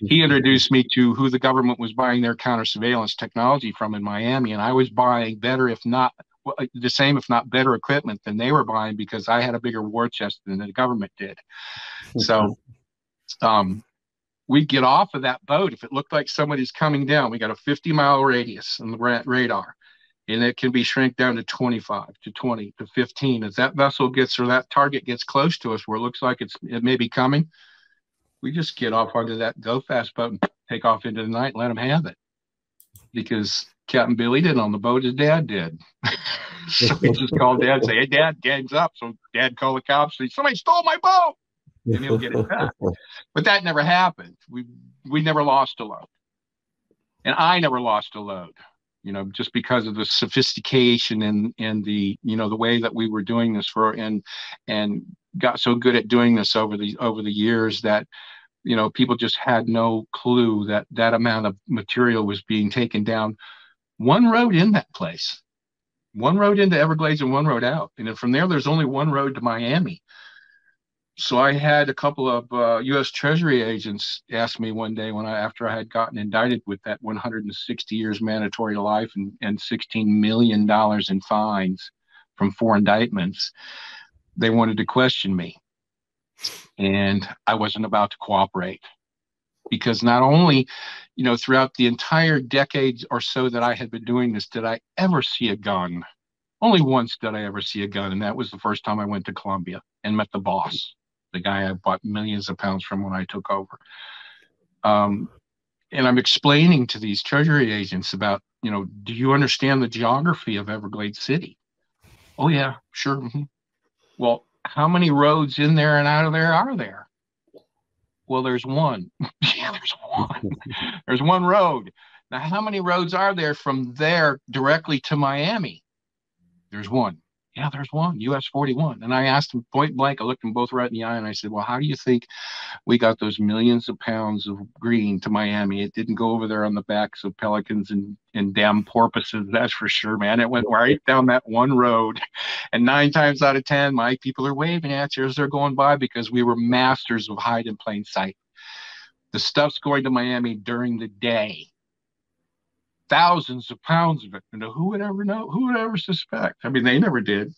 He introduced me to who the government was buying their counter surveillance technology from in Miami. And I was buying better, if not well, the same, if not better equipment than they were buying, because I had a bigger war chest than the government did. So um, we get off of that boat. If it looked like somebody's coming down, we got a fifty mile radius on the ra- radar. And it can be shrunk down to twenty-five, to twenty, to fifteen. As that vessel gets, or that target gets close to us where it looks like it's it may be coming, we just get off onto that go-fast boat and take off into the night and let them have it. Because Captain Billy didn't on the boat, his dad did. So we just call Dad and say, hey, Dad, game's up. So Dad called the cops and say, somebody stole my boat! And he'll get it back. But that never happened. We, we never lost a load. And I never lost a load. You know, just because of the sophistication and, and the, you know, the way that we were doing this for, and, and got so good at doing this over the, over the years that, you know, people just had no clue that that amount of material was being taken down. One road in that place, one road into Everglades and one road out. And then from there, there's only one road to Miami. So I had a couple of uh, U S Treasury agents ask me one day when I, after I had gotten indicted with that one hundred sixty years mandatory life and, and sixteen million dollars in fines from four indictments, they wanted to question me. And I wasn't about to cooperate because not only, you know, throughout the entire decade or so that I had been doing this, did I ever see a gun? Only once did I ever see a gun. And that was the first time I went to Colombia and met the boss, the guy I bought millions of pounds from when I took over. Um, and I'm explaining to these Treasury agents about, you know, do you understand the geography of Everglades City? Oh, yeah, sure. Mm-hmm. Well, how many roads in there and out of there are there? Well, there's one. Yeah, there's one. There's one road. Now, how many roads are there from there directly to Miami? There's one. Yeah, there's one, U S forty-one. And I asked him point blank, I looked him both right in the eye and I said, well, how do you think we got those millions of pounds of green to Miami? It didn't go over there on the backs of pelicans and, and damn porpoises, that's for sure, man. It went right down that one road. And nine times out of ten, my people are waving at you as they're going by because we were masters of hide in plain sight. The stuff's going to Miami during the day. Thousands of pounds of it. You know, who would ever know? Who would ever suspect? I mean, they never did.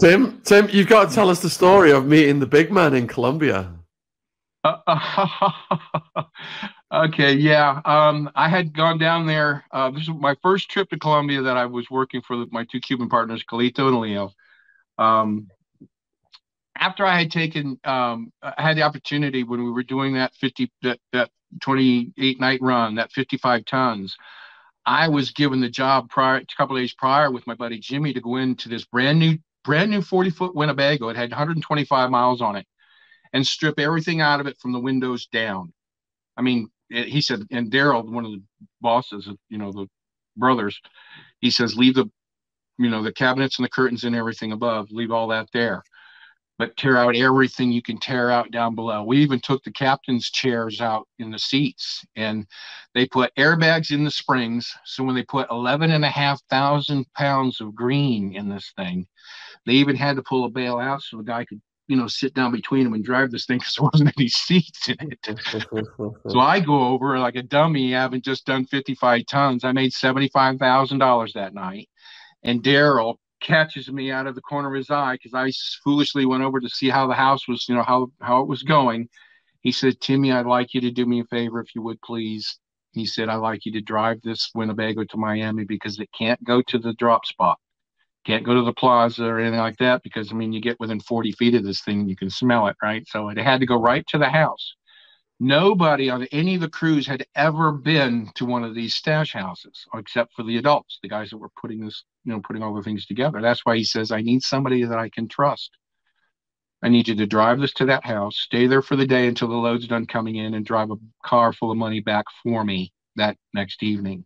Tim, Tim, you've got to tell us the story of meeting the big man in Colombia. Uh, uh, okay, yeah. Um, I had gone down there. Uh, this was my first trip to Colombia that I was working for the, my two Cuban partners, Carlito and Leo. Um, after I had taken, um, I had the opportunity when we were doing that fifty, that, that, twenty-eight night run, that fifty-five tons. I was given the job prior, a couple of days prior with my buddy Jimmy to go into this brand new, brand new forty foot Winnebago. It had one hundred twenty-five miles on it and strip everything out of it from the windows down. I mean, it, he said, and Daryl, one of the bosses, you know, the brothers, he says, leave the, you know, the cabinets and the curtains and everything above, leave all that there. but tear out everything you can tear out down below. We even took the captain's chairs out in the seats, and they put airbags in the springs. So when they put eleven and a half thousand pounds of green in this thing, they even had to pull a bail out so the guy could, you know, sit down between them and drive this thing because there wasn't any seats in it. So I go over like a dummy, having just done fifty-five tons. I made seventy-five thousand dollars that night. And Daryl catches me out of the corner of his eye because I foolishly went over to see how the house was, you know, how how it was going. He said, "Timmy, I'd like you to do me a favor if you would, please." He said, "I'd like you to drive this Winnebago to Miami because it can't go to the drop spot. Can't go to the plaza or anything like that because, I mean, you get within forty feet of this thing, you can smell it, right?" So it had to go right to the house. Nobody on any of the crews had ever been to one of these stash houses, except for the adults, the guys that were putting this, you know, putting all the things together. That's why he says, "I need somebody that I can trust. I need you to drive this to that house, stay there for the day until the load's done coming in, and drive a car full of money back for me that next evening."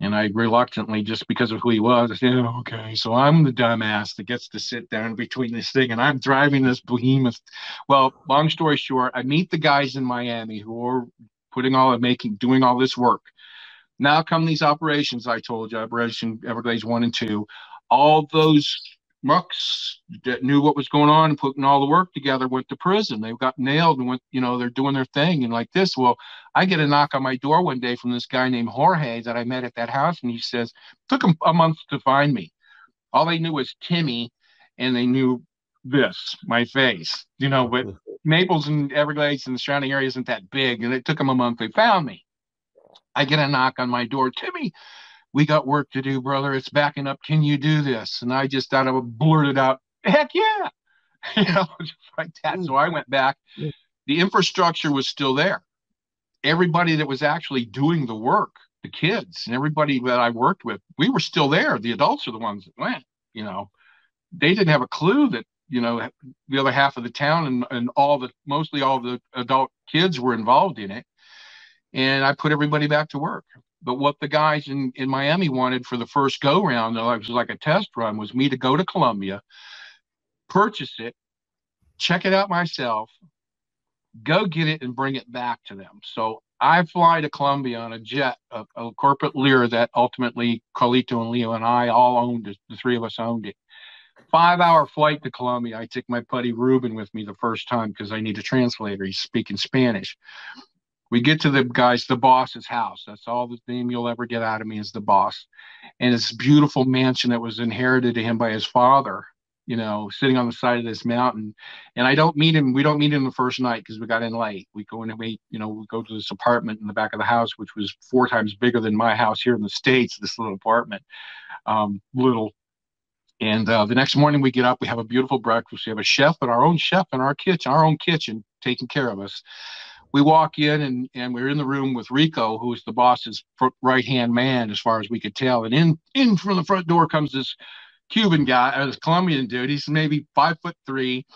And I reluctantly, just because of who he was, I said, "Oh, okay." So I'm the dumbass that gets to sit down between this thing, and I'm driving this behemoth. Well, long story short, I meet the guys in Miami who are putting all and making, doing all this work. Now come these operations I told you, Operation Everglades one and two. All those mucks that knew what was going on and putting all the work together went to prison. They got nailed and went, you know, they're doing their thing and like this. Well, I get a knock on my door one day from this guy named Jorge that I met at that house. And he says, took him a month to find me. All they knew was Timmy, and they knew this, my face, you know, but Naples and Everglades and the surrounding area isn't that big. And it took them a month. They found me. I get a knock on my door. "Timmy, we got work to do, brother. It's backing up. Can you do this?" And I just out of a blurted out, "Heck yeah." You know, just like that. So I went back. The infrastructure was still there. Everybody that was actually doing the work, the kids and everybody that I worked with, we were still there. The adults are the ones that went, you know, they didn't have a clue that, you know, the other half of the town and, and all the, mostly all the adult kids were involved in it. And I put everybody back to work. But what the guys in, in Miami wanted for the first go-round, though it was like a test run, was me to go to Colombia, purchase it, check it out myself, go get it, and bring it back to them. So I fly to Colombia on a jet, a, a corporate Lear that ultimately Carlito and Leo and I all owned it. The three of us owned it. Five-hour flight to Colombia. I took my buddy Ruben with me the first time because I need a translator. He's speaking Spanish. We get to the guys, the boss's house. That's all the name you'll ever get out of me is the boss. And it's a beautiful mansion that was inherited to him by his father, you know, sitting on the side of this mountain. And I don't meet him. We don't meet him the first night because we got in late. We go in and we, you know, we go to this apartment in the back of the house, which was four times bigger than my house here in the States, this little apartment, um, little. And uh, the next morning we get up, we have a beautiful breakfast. We have a chef and our own chef in our kitchen, our own kitchen taking care of us. We walk in and, and we're in the room with Rico, who is the boss's right-hand man, as far as we could tell. And in, in from the front door comes this Cuban guy, or this Colombian dude. He's maybe five foot three,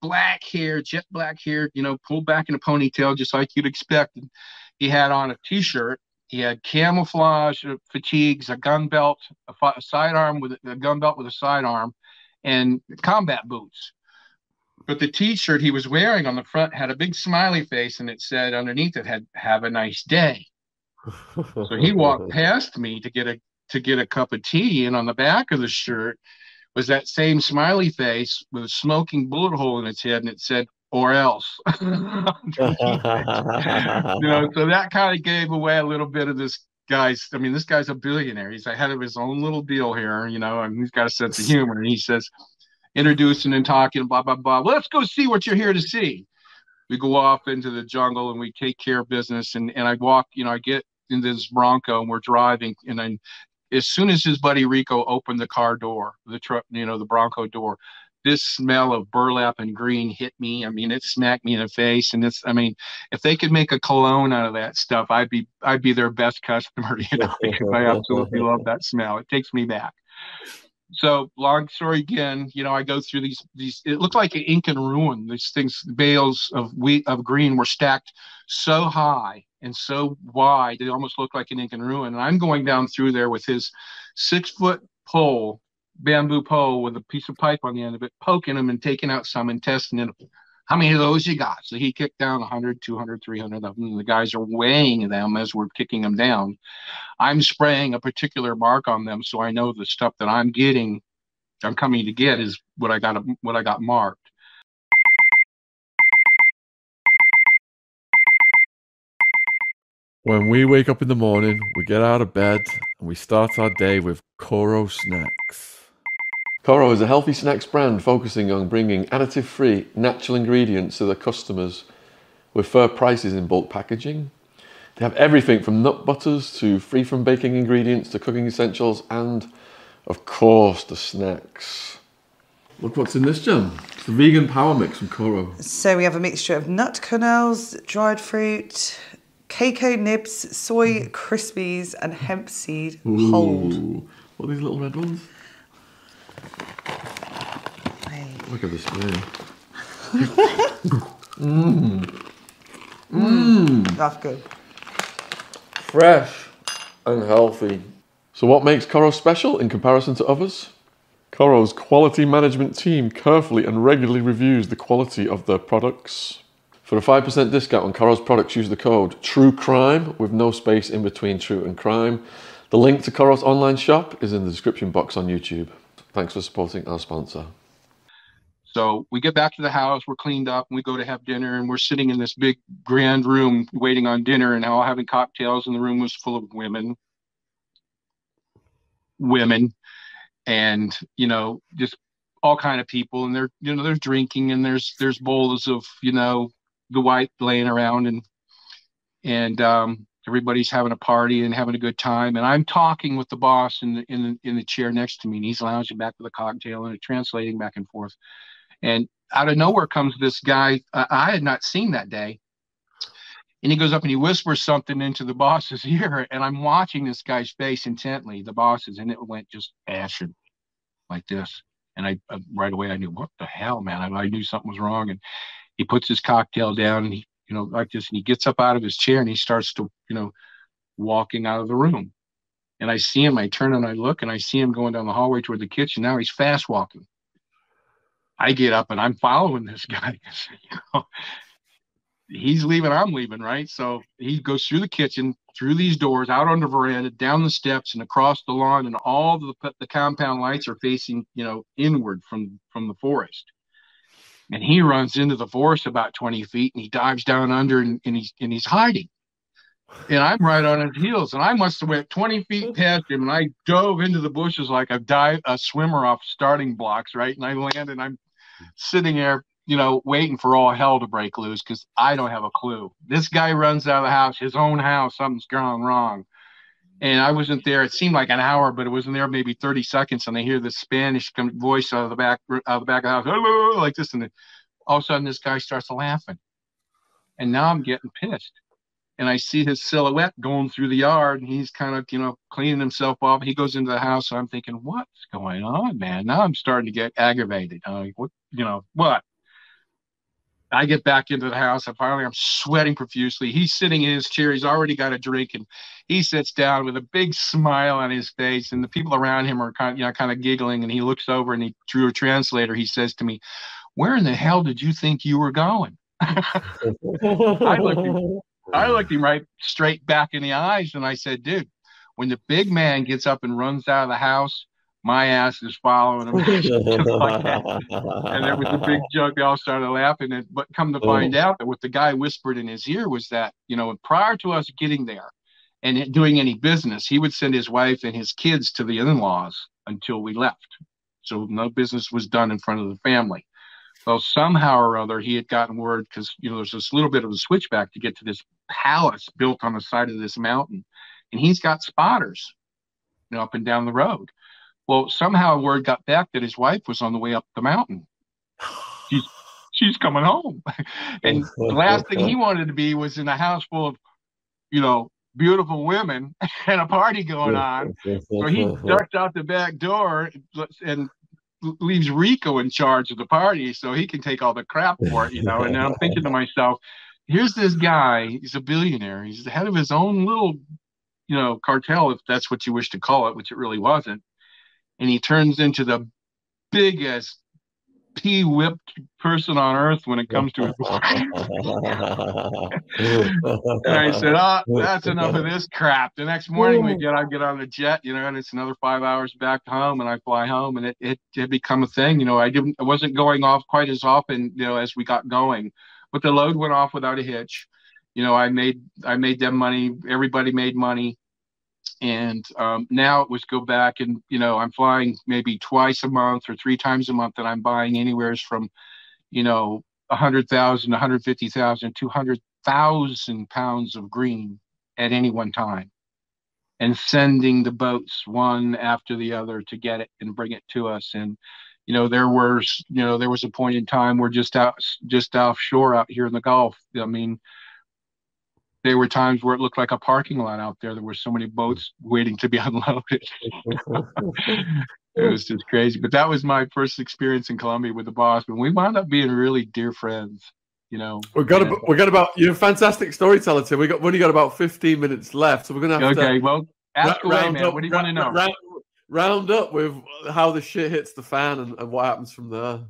black hair, jet black hair, you know, pulled back in a ponytail, just like you'd expect. And he had on a T-shirt. He had camouflage fatigues, a gun belt, a, a sidearm with a gun belt with a sidearm, and combat boots. But the T-shirt he was wearing on the front had a big smiley face, and it said underneath it had "Have a nice day." So he walked past me to get a to get a cup of tea, and on the back of the shirt was that same smiley face with a smoking bullet hole in its head, and it said "Or else." You know, so that kind of gave away a little bit of this guy's. I mean, this guy's a billionaire. He's ahead of his own little deal here, you know, and he's got a sense of humor. And he says, introducing and talking, blah, blah, blah. "Well, let's go see what you're here to see." We go off into the jungle and we take care of business. And, and I walk, you know, I get in this Bronco and we're driving. And then as soon as his buddy Rico opened the car door, the truck, you know, the Bronco door, this smell of burlap and green hit me. I mean, it smacked me in the face. And it's, I mean, if they could make a cologne out of that stuff, I'd be, I'd be their best customer, you know, because I absolutely love that smell. It takes me back. So long story again, you know, I go through these, these, it looked like an Incan ruin. These things, bales of wheat, of green were stacked so high and so wide, they almost looked like an Incan ruin. And I'm going down through there with his six foot pole bamboo pole with a piece of pipe on the end of it, poking them and taking out some and testing it. How many of those you got? So he kicked down one hundred, two hundred, three hundred of them. The guys are weighing them as we're kicking them down. I'm spraying a particular mark on them, so I know the stuff that I'm getting, I'm coming to get, is what I got, what I got marked. When we wake up in the morning, we get out of bed and we start our day with Coro snacks. Coro is a healthy snacks brand focusing on bringing additive-free, natural ingredients to their customers with fair prices in bulk packaging. They have everything from nut butters to free-from-baking ingredients to cooking essentials and, of course, the snacks. Look what's in this jam. It's the vegan power mix from Coro. So we have a mixture of nut kernels, dried fruit, cacao nibs, soy crispies and hemp seed. Ooh, hold. What are these little red ones? Look at this spoon. Mmm. Mmm. That's good. Fresh and healthy. So what makes Coro special in comparison to others? Coro's quality management team carefully and regularly reviews the quality of their products. For a five percent discount on Coro's products, use the code TRUECRIME with no space in between true and crime. The link to Coro's online shop is in the description box on YouTube. Thanks for supporting our sponsor. So we get back to the house, we're cleaned up, and we go to have dinner, and we're sitting in this big grand room waiting on dinner and all having cocktails, and the room was full of women. Women and, you know, just all kind of people, and they're, you know, there's drinking and there's there's bowls of, you know, the white laying around, and and um everybody's having a party and having a good time, and I'm talking with the boss in the in the, in the chair next to me, and he's lounging back with a cocktail and translating back and forth. And out of nowhere comes this guy uh, I had not seen that day. And he goes up and he whispers something into the boss's ear. And I'm watching this guy's face intently, the boss's, and it went just ashen like this. And I uh, right away, I knew, what the hell, man? I, I knew something was wrong. And he puts his cocktail down, and he, you know, like this. And he gets up out of his chair and he starts to, you know, walking out of the room. And I see him, I turn and I look, and I see him going down the hallway toward the kitchen. Now he's fast walking. I get up and I'm following this guy. You know, he's leaving, I'm leaving, right? So he goes through the kitchen, through these doors, out on the veranda, down the steps, and across the lawn. And all the the compound lights are facing, you know, inward from from the forest. And he runs into the forest about twenty feet, and he dives down under, and, and he's and he's hiding. And I'm right on his heels, and I must have went twenty feet past him, and I dove into the bushes like I've dived a swimmer off starting blocks, right? And I landed, and I'm sitting there, you know, waiting for all hell to break loose, because I don't have a clue. This guy runs out of the house, his own house, something's gone wrong. And I wasn't there. It seemed like an hour, but it wasn't there maybe thirty seconds. And I hear this Spanish voice out of the back, out of the back of the house, hello, like this. And then all of a sudden this guy starts laughing. And now I'm getting pissed. And I see his silhouette going through the yard, and he's kind of, you know, cleaning himself off. He goes into the house, and I'm thinking, what's going on, man? Now I'm starting to get aggravated. I'm like, what, you know, what? I get back into the house, and finally I'm sweating profusely. He's sitting in his chair. He's already got a drink, and he sits down with a big smile on his face, and the people around him are kind of, you know, kind of giggling, and he looks over, and he, through a translator, he says to me, where in the hell did you think you were going? I looked I looked him right straight back in the eyes, and I said, dude, when the big man gets up and runs out of the house, my ass is following him. Like that. And there was a big joke. They all started laughing. And, but come to find oh. out that what the guy whispered in his ear was that, you know, prior to us getting there and doing any business, he would send his wife and his kids to the in-laws until we left. So no business was done in front of the family. Well, somehow or other, he had gotten word, because, you know, there's this little bit of a switchback to get to this palace built on the side of this mountain. And he's got spotters, you know, up and down the road. Well, somehow word got back that his wife was on the way up the mountain. She's, she's coming home. And the last thing he wanted to be was in a house full of, you know, beautiful women and a party going on. So he ducked out the back door and leaves Rico in charge of the party so he can take all the crap for it, you know. And then I'm thinking to myself, here's this guy, he's a billionaire, he's the head of his own little, you know, cartel, if that's what you wish to call it, which it really wasn't. and he turns into the biggest pea whipped person on earth when it comes to his And I said, oh, that's enough of this crap. The next morning we get, I get on the jet, you know, and it's another five hours back home, and I fly home, and it, it had become a thing. You know, I didn't, I wasn't going off quite as often, you know, as we got going, but the load went off without a hitch. You know, I made, I made them money. Everybody made money. And um, now it was go back and, you know, I'm flying maybe twice a month or three times a month, and I'm buying anywhere from, you know, one hundred thousand, one hundred fifty thousand, two hundred thousand pounds of green at any one time, and sending the boats one after the other to get it and bring it to us. And, you know, there were, you know, there was a point in time where just out, just offshore out here in the Gulf, I mean, there were times where it looked like a parking lot out there. There were so many boats waiting to be unloaded. It was just crazy. But that was my first experience in Colombia with the boss. And we wound up being really dear friends, you know. We've got, and, a, we got about, you're a fantastic storyteller, Tim. We've got, we've only got about fifteen minutes left. So we're going to have okay, to. Okay, well, ask away, round man. Up, what do you want to know? Round, round up with how the shit hits the fan and, and what happens from there.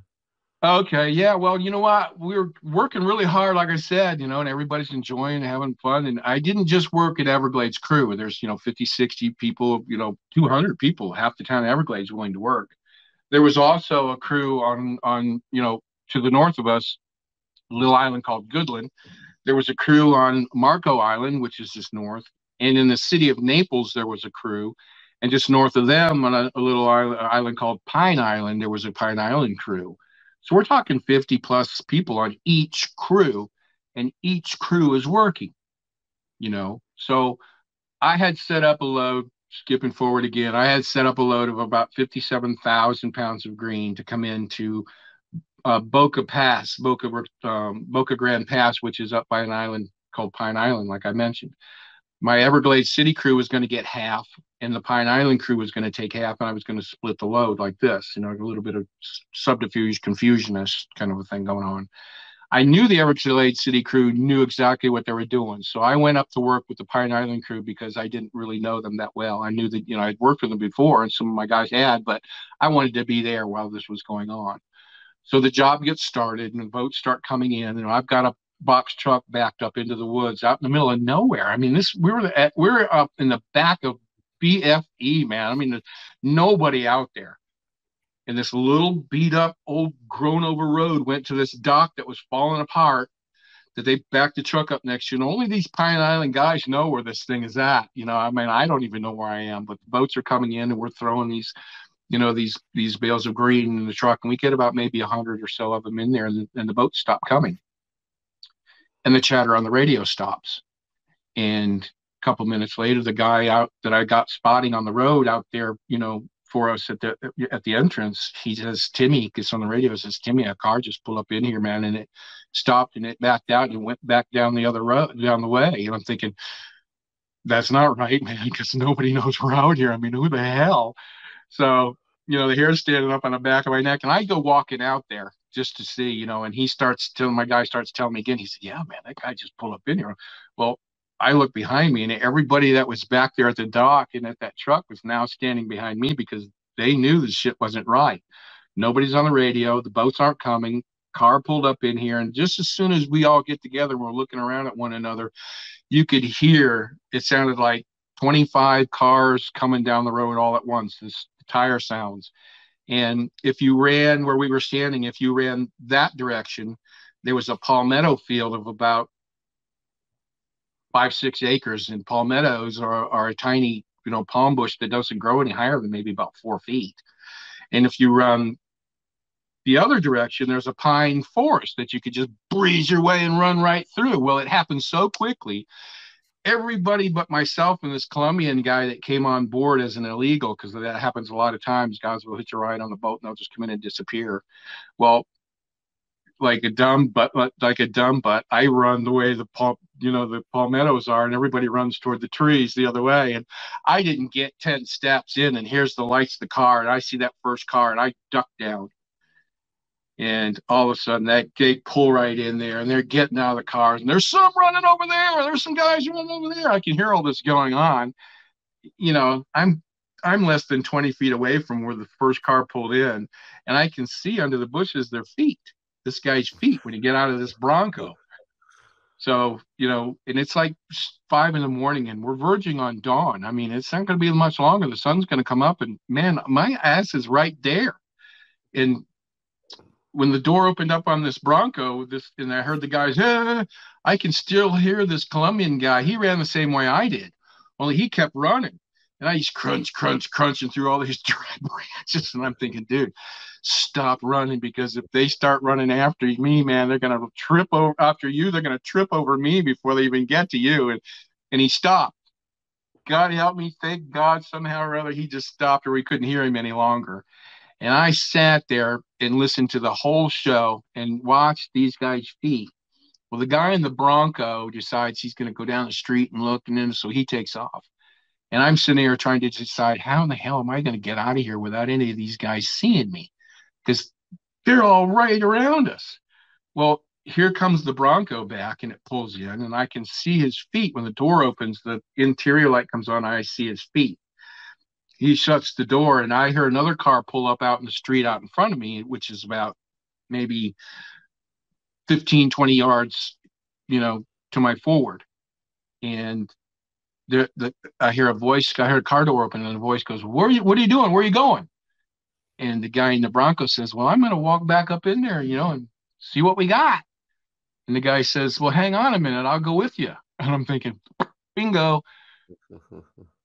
Okay, yeah, well, you know what? We were working really hard, like I said, you know, and everybody's enjoying and having fun. And I didn't just work at Everglades Crew. There's, you know, fifty, sixty people, you know, two hundred people, half the town of Everglades willing to work. There was also a crew on, on you know, to the north of us, a little island called Goodland. There was a crew on Marco Island, which is just north. And in the city of Naples, there was a crew. And just north of them, on a, a little island, island called Pine Island, there was a Pine Island crew. So we're talking fifty plus people on each crew, and each crew is working, you know. So I had set up a load, skipping forward again, I had set up a load of about fifty-seven thousand pounds of green to come into uh, Boca Pass, Boca, um, Boca Grande Pass, which is up by an island called Pine Island, like I mentioned. My Everglades City crew was going to get half, and the Pine Island crew was going to take half, and I was going to split the load like this, you know, a little bit of subterfuge, confusionist kind of a thing going on. I knew the Everglades City crew knew exactly what they were doing, so I went up to work with the Pine Island crew because I didn't really know them that well. I knew that, you know, I'd worked with them before, and some of my guys had, but I wanted to be there while this was going on. So the job gets started, and the boats start coming in, and I've got a box truck backed up into the woods out in the middle of nowhere. I mean, this we were at, we were up in the back of B F E, man. I mean, nobody out there. And this little beat up old grown over road went to this dock that was falling apart, that they backed the truck up next to. And only these Pine Island guys know where this thing is at. You know, I mean, I don't even know where I am, but the boats are coming in, and we're throwing these, you know, these these bales of green in the truck, and we get about maybe a hundred or so of them in there, and, and the boats stop coming. And the chatter on the radio stops. And a couple minutes later, the guy out that I got spotting on the road out there, you know, for us at the at the entrance, he says, Timmy, gets on the radio, says, Timmy, a car just pulled up in here, man. And it stopped, and it backed out, and went back down the other road, down the way. And I'm thinking, that's not right, man, because nobody knows we're out here. I mean, who the hell? So, you know, the hair standing up on the back of my neck, and I go walking out there just to see, you know, and he starts telling, my guy starts telling me again, he said, yeah, man, that guy just pulled up in here. Well, I look behind me, and everybody that was back there at the dock and at that truck was now standing behind me because they knew the shit wasn't right. Nobody's on the radio. The boats aren't coming. Car pulled up in here. And just as soon as we all get together, we're looking around at one another. You could hear, it sounded like twenty-five cars coming down the road all at once, this tire sounds. And if you ran where we were standing, if you ran that direction, there was a palmetto field of about five, six acres. And palmettos are, are a tiny, you know, palm bush that doesn't grow any higher than maybe about four feet. And if you run the other direction, there's a pine forest that you could just breeze your way and run right through. Well, it happened so quickly. Everybody but myself and this Colombian guy that came on board as an illegal, because that happens a lot of times. Guys will hit you right on the boat, and they'll just come in and disappear. Well, like a dumb butt, like a dumb butt, I run the way the pal, you know, the palmettos are, and everybody runs toward the trees the other way. And I didn't get ten steps in, and here's the lights of the car, and I see that first car, and I duck down. And all of a sudden, that gate pull right in there, and they're getting out of the cars, and there's some running over there, there's some guys running over there. I can hear all this going on. You know, I'm I'm less than twenty feet away from where the first car pulled in, and I can see under the bushes their feet, this guy's feet, when you get out of this Bronco. So, you know, and it's like five in the morning and we're verging on dawn. I mean, it's not going to be much longer. The sun's going to come up and, man, my ass is right there. And when the door opened up on this Bronco, this, and I heard the guys, ah, I can still hear this Colombian guy. He ran the same way I did, only he kept running. And I used crunch, crunch, crunching through all these dry branches. And I'm thinking, dude, stop running, because if they start running after me, man, they're going to trip over after you. They're going to trip over me before they even get to you. And and he stopped. God help me. Thank God somehow or other he just stopped, or we couldn't hear him any longer. And I sat there and listened to the whole show and watched these guys' feet. Well, the guy in the Bronco decides he's going to go down the street and look, and then so he takes off. And I'm sitting here trying to decide, how in the hell am I going to get out of here without any of these guys seeing me? Because they're all right around us. Well, here comes the Bronco back, and it pulls in, and I can see his feet. When the door opens, the interior light comes on, I see his feet. He shuts the door, and I hear another car pull up out in the street out in front of me, which is about maybe fifteen, twenty yards, you know, to my forward. And The, the, I hear a voice, I heard a car door open, and the voice goes, "Where are you, what are you doing? Where are you going?" And the guy in the Bronco says, "Well, I'm going to walk back up in there, you know, and see what we got." And the guy says, "Well, hang on a minute. I'll go with you." And I'm thinking, bingo.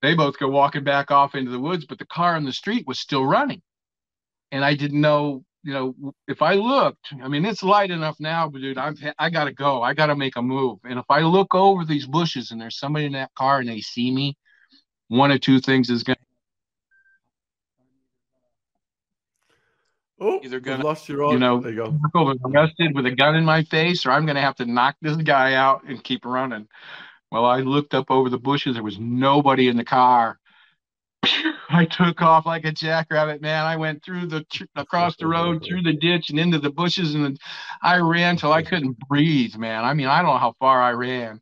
They both go walking back off into the woods, but the car in the street was still running. And I didn't know, you know, if I looked, I mean, it's light enough now, but dude, I'm, I got to go. I got to make a move. And if I look over these bushes and there's somebody in that car and they see me, one of two things is going to oh, either gonna, lost your you know, there you go. I'm arrested with a gun in my face, or I'm going to have to knock this guy out and keep running. Well, I looked up over the bushes. There was nobody in the car. I took off like a jackrabbit, man. I went through the across the road, through the ditch, and into the bushes, and I ran till I couldn't breathe, man. I mean, I don't know how far I ran.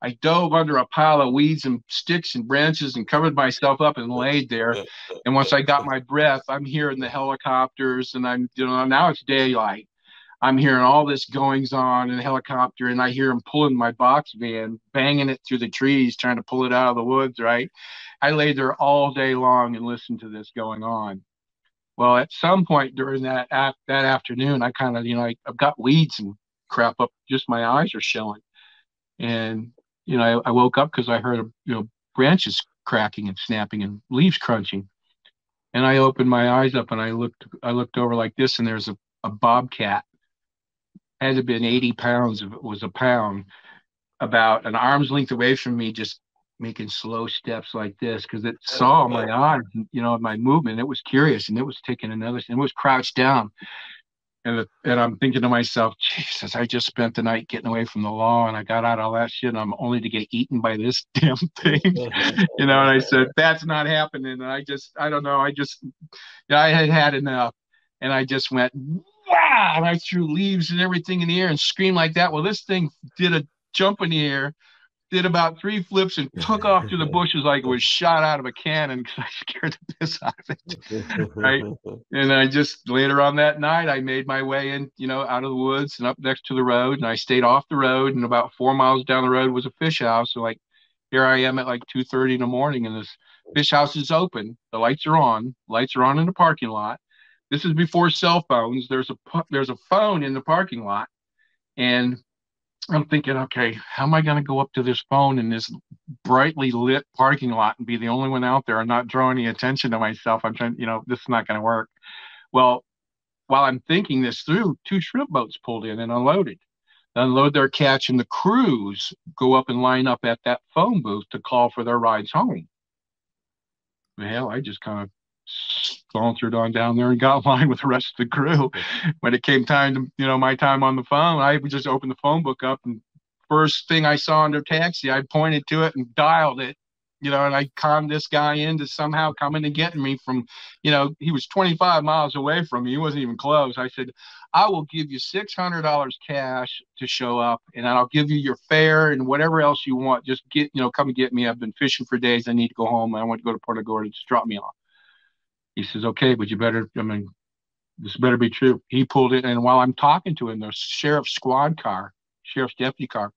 I dove under a pile of weeds and sticks and branches and covered myself up and laid there. And once I got my breath, I'm hearing the helicopters, and I'm, you know, now it's daylight. I'm hearing all this goings on in the helicopter, and I hear him pulling my box van, banging it through the trees, trying to pull it out of the woods, right? I laid there all day long and listened to this going on. Well, at some point during that that afternoon, I kind of, you know, I, I've got weeds and crap up, just my eyes are showing. And, you know, I, I woke up because I heard, you know, branches cracking and snapping and leaves crunching. And I opened my eyes up and I looked, I looked over like this, and there's a, a bobcat. Had to have been eighty pounds if it was a pound, about an arm's length away from me, just making slow steps like this, because it saw my eyes, you know, my movement. It was curious, and it was taking another, and it was crouched down. And, and I'm thinking to myself, Jesus, I just spent the night getting away from the law, and I got out all that shit, and I'm only to get eaten by this damn thing. You know, and I said, that's not happening. And I just, I don't know, I just, I had had enough. And I just went, wow, and I threw leaves and everything in the air and screamed like that. Well, this thing did a jump in the air, did about three flips, and took off through the bushes like it was shot out of a cannon, because I scared the piss out of it, right? And I just, later on that night, I made my way in, you know, out of the woods and up next to the road, and I stayed off the road, and about four miles down the road was a fish house. So, like, here I am at like two thirty in the morning, and this fish house is open. The lights are on. Lights are on in the parking lot. This is before cell phones. There's a there's a phone in the parking lot, and I'm thinking, okay, how am I going to go up to this phone in this brightly lit parking lot and be the only one out there? I'm not drawing any attention to myself. I'm trying, you know, this is not going to work. Well, while I'm thinking this through, two shrimp boats pulled in and unloaded. They unload their catch, and the crews go up and line up at that phone booth to call for their rides home. Well, I just kind of sauntered on down there and got in line with the rest of the crew. When it came time to, you know, my time on the phone, I just opened the phone book up, and first thing I saw under taxi, I pointed to it and dialed it, you know, and I conned this guy into somehow coming and getting me from, you know, he was twenty-five miles away from me. He wasn't even close. I said, I will give you six hundred dollars cash to show up, and I'll give you your fare and whatever else you want. Just get, you know, come and get me. I've been fishing for days. I need to go home. I want to go to Puerto Gorda. Just drop me off. He says, okay, but you better, I mean, this better be true. He pulled it. And while I'm talking to him, the sheriff's squad car, sheriff's deputy car,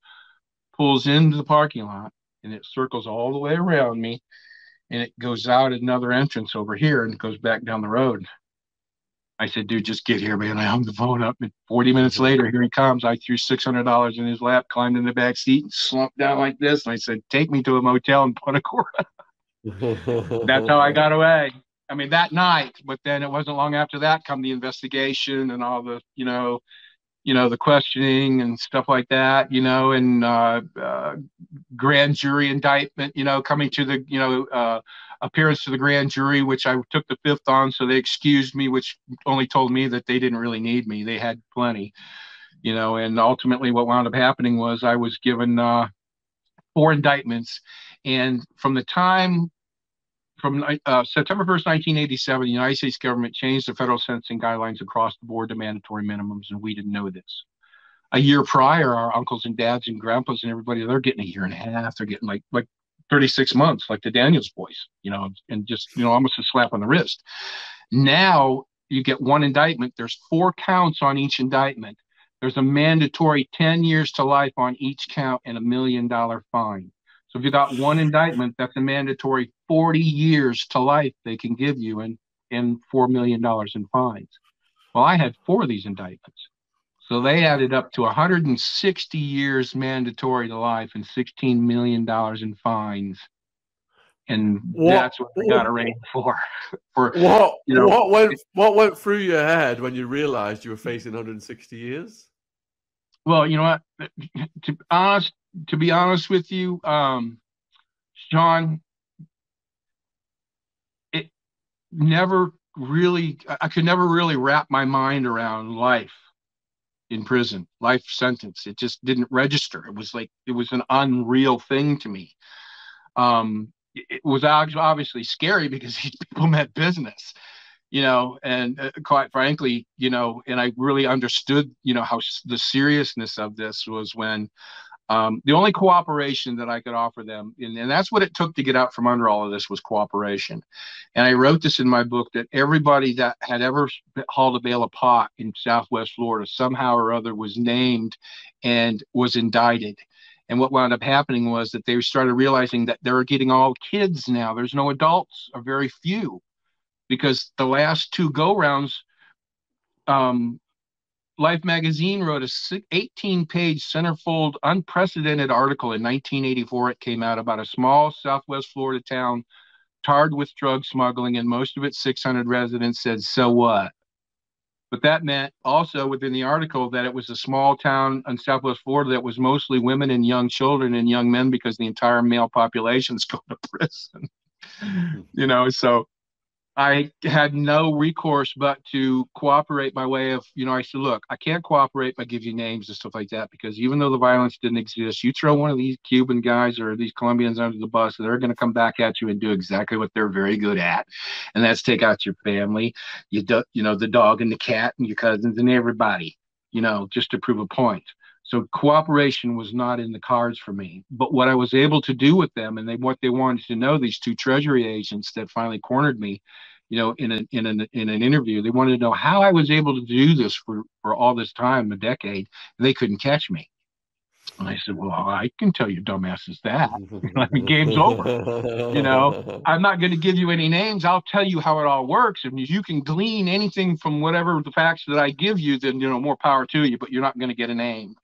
pulls into the parking lot, and it circles all the way around me, and it goes out another entrance over here and goes back down the road. I said, dude, just get here, man. I hung the phone up, and forty minutes later, here he comes. I threw six hundred dollars in his lap, climbed in the back seat, and slumped down like this. And I said, take me to a motel in Punta Gorda. That's how I got away. I mean, that night, but then it wasn't long after that come the investigation and all the, you know, you know, the questioning and stuff like that, you know, and uh, uh, grand jury indictment, you know, coming to the, you know, uh, appearance to the grand jury, which I took the fifth on. So they excused me, which only told me that they didn't really need me. They had plenty, you know, and ultimately what wound up happening was I was given uh, four indictments. And from the time From uh, September first, nineteen eighty-seven, the United States government changed the federal sentencing guidelines across the board to mandatory minimums, and we didn't know this. A year prior, our uncles and dads and grandpas and everybody, they're getting a year and a half. They're getting like like thirty-six months, like the Daniels boys, you know, and just, you know, almost a slap on the wrist. Now you get one indictment. There's four counts on each indictment. There's a mandatory ten years to life on each count and a million dollar fine. So if you got one indictment, that's a mandatory forty years to life they can give you and, and four million dollars in fines. Well, I had four of these indictments. So they added up to one hundred sixty years mandatory to life and sixteen million dollars in fines. And what, that's what we got arraigned for. for what, you know, what, went, what went through your head when you realized you were facing one hundred sixty years? Well, you know what? To be honest, to be honest with you, um, John, it never really, I could never really wrap my mind around life in prison, life sentence. It just didn't register. It was like, it was an unreal thing to me. Um, it was obviously scary because these people meant business, you know, and uh, quite frankly, you know, and I really understood, you know, how the seriousness of this was when, Um, the only cooperation that I could offer them, and, and that's what it took to get out from under all of this, was cooperation. And I wrote this in my book that everybody that had ever hauled a bale of pot in Southwest Florida somehow or other was named and was indicted. And what wound up happening was that they started realizing that they were getting all kids now. There's no adults, or very few, because the last two go-rounds, um, Life Magazine wrote a eighteen page centerfold unprecedented article in nineteen eighty-four. It came out about a small Southwest Florida town tarred with drug smuggling, and most of its six hundred residents said, so what? But that meant also within the article that it was a small town in Southwest Florida that was mostly women and young children and young men, because the entire male population's going to prison. Mm-hmm. You know, so I had no recourse but to cooperate by way of, you know, I said, look, I can't cooperate by giving you names and stuff like that, because even though the violence didn't exist, you throw one of these Cuban guys or these Colombians under the bus, they're going to come back at you and do exactly what they're very good at. And that's take out your family, you, do, you know, the dog and the cat and your cousins and everybody, you know, just to prove a point. So cooperation was not in the cards for me. But what I was able to do with them, and they, what they wanted to know, these two Treasury agents that finally cornered me, you know, in an in an in an interview, they wanted to know how I was able to do this for for all this time, a decade. And they couldn't catch me. And I said, well, I can tell you dumbasses that. I mean, game's over. You know, I'm not going to give you any names. I'll tell you how it all works. And if you can glean anything from whatever the facts that I give you, then, you know, more power to you, but you're not going to get a name.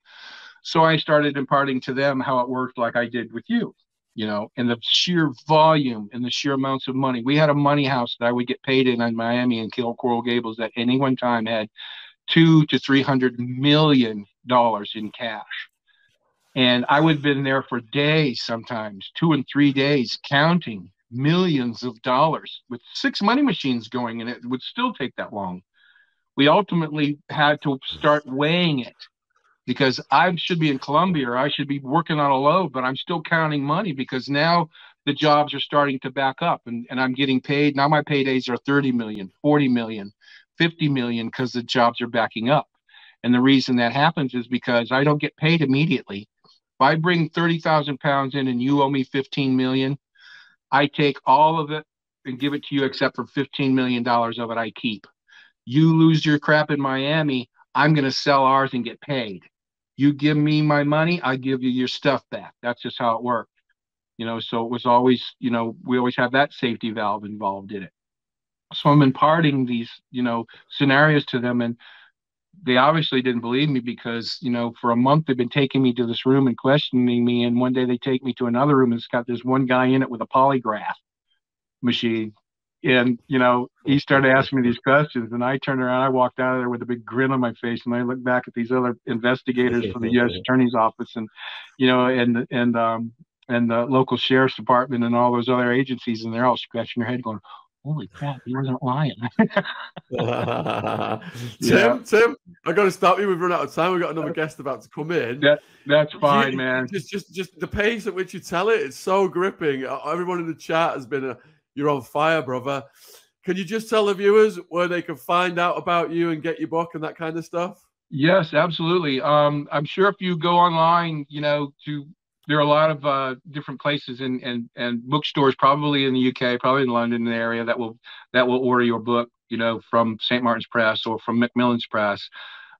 So I started imparting to them how it worked, like I did with you, you know, and the sheer volume and the sheer amounts of money. We had a money house that I would get paid in in Miami and Coral Gables that any one time had two to three hundred million dollars in cash. And I would have been there for days, sometimes two and three days, counting millions of dollars with six money machines going, and it would still take that long. We ultimately had to start weighing it, because I should be in Colombia or I should be working on a load, but I'm still counting money, because now the jobs are starting to back up, and, and I'm getting paid. Now my paydays are thirty million, forty million, fifty million, because the jobs are backing up. And the reason that happens is because I don't get paid immediately. If I bring thirty thousand pounds in and you owe me fifteen million, I take all of it and give it to you, except for fifteen million dollars of it I keep. You lose your crap in Miami, I'm going to sell ours and get paid. You give me my money, I give you your stuff back. That's just how it worked. You know, so it was always, you know, we always have that safety valve involved in it. So I'm imparting these, you know, scenarios to them. And they obviously didn't believe me because, you know, for a month they've been taking me to this room and questioning me. And one day they take me to another room and it's got this one guy in it with a polygraph machine. And, you know, he started asking me these questions, and I turned around, I walked out of there with a big grin on my face, and I looked back at these other investigators from the U S Attorney's Office and, you know, and, and, um, and the local sheriff's department and all those other agencies. And they're all scratching their head going, holy crap, you wasn't lying. uh, Tim, Tim, I got to stop you. We've run out of time. We've got another guest about to come in. That, that's fine, you, man. Just, just, just the pace at which you tell it, it's so gripping. Everyone in the chat has been, a, you're on fire, brother. Can you just tell the viewers where they can find out about you and get your book and that kind of stuff? Yes, absolutely. Um, I'm sure if you go online, you know, to... there are a lot of uh, different places and and and bookstores, probably in the U K, probably in London area, that will that will order your book, you know, from Saint Martin's Press or from Macmillan's Press.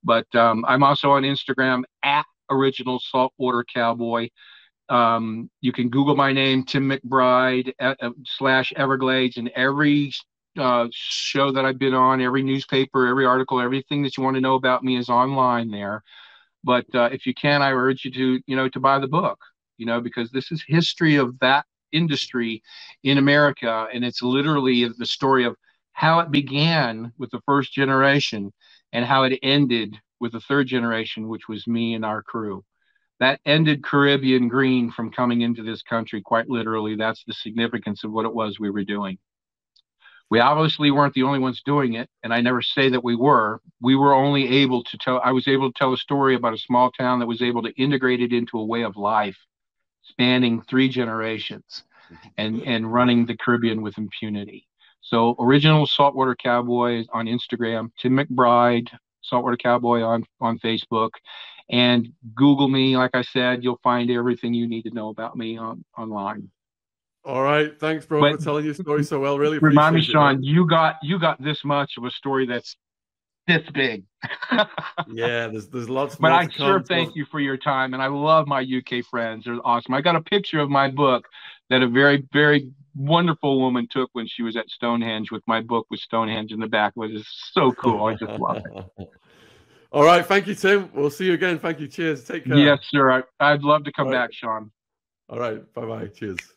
But um, I'm also on Instagram at Original Saltwater Cowboy. Um, you can Google my name, Tim McBride at, uh, slash Everglades, and every uh, show that I've been on, every newspaper, every article, everything that you want to know about me is online there. But uh, if you can, I urge you to you know to buy the book. You know, because this is history of that industry in America. And it's literally the story of how it began with the first generation and how it ended with the third generation, which was me and our crew. That ended Caribbean green from coming into this country. Quite literally, that's the significance of what it was we were doing. We obviously weren't the only ones doing it. And I never say that we were. We were only able to tell, I was able to tell a story about a small town that was able to integrate it into a way of life, spanning three generations and, and running the Caribbean with impunity. So Original Saltwater Cowboy on Instagram, Tim McBride, Saltwater Cowboy on, on Facebook, and Google me. Like I said, you'll find everything you need to know about me on, online. All right. Thanks, bro, but for telling your story so well. Really remind me, Sean, it. you got you got this much of a story that's this big. Yeah, there's there's lots more. But I sure thank you for your time, and I love my U K friends. They're awesome. I got a picture of my book that a very, very wonderful woman took when she was at Stonehenge with my book with Stonehenge in the back. It was so cool. I just love it. All right. Thank you, Tim. We'll see you again. Thank you. Cheers. Take care. Yes, sir. I, I'd love to come back, Sean. All right. Bye-bye. Cheers.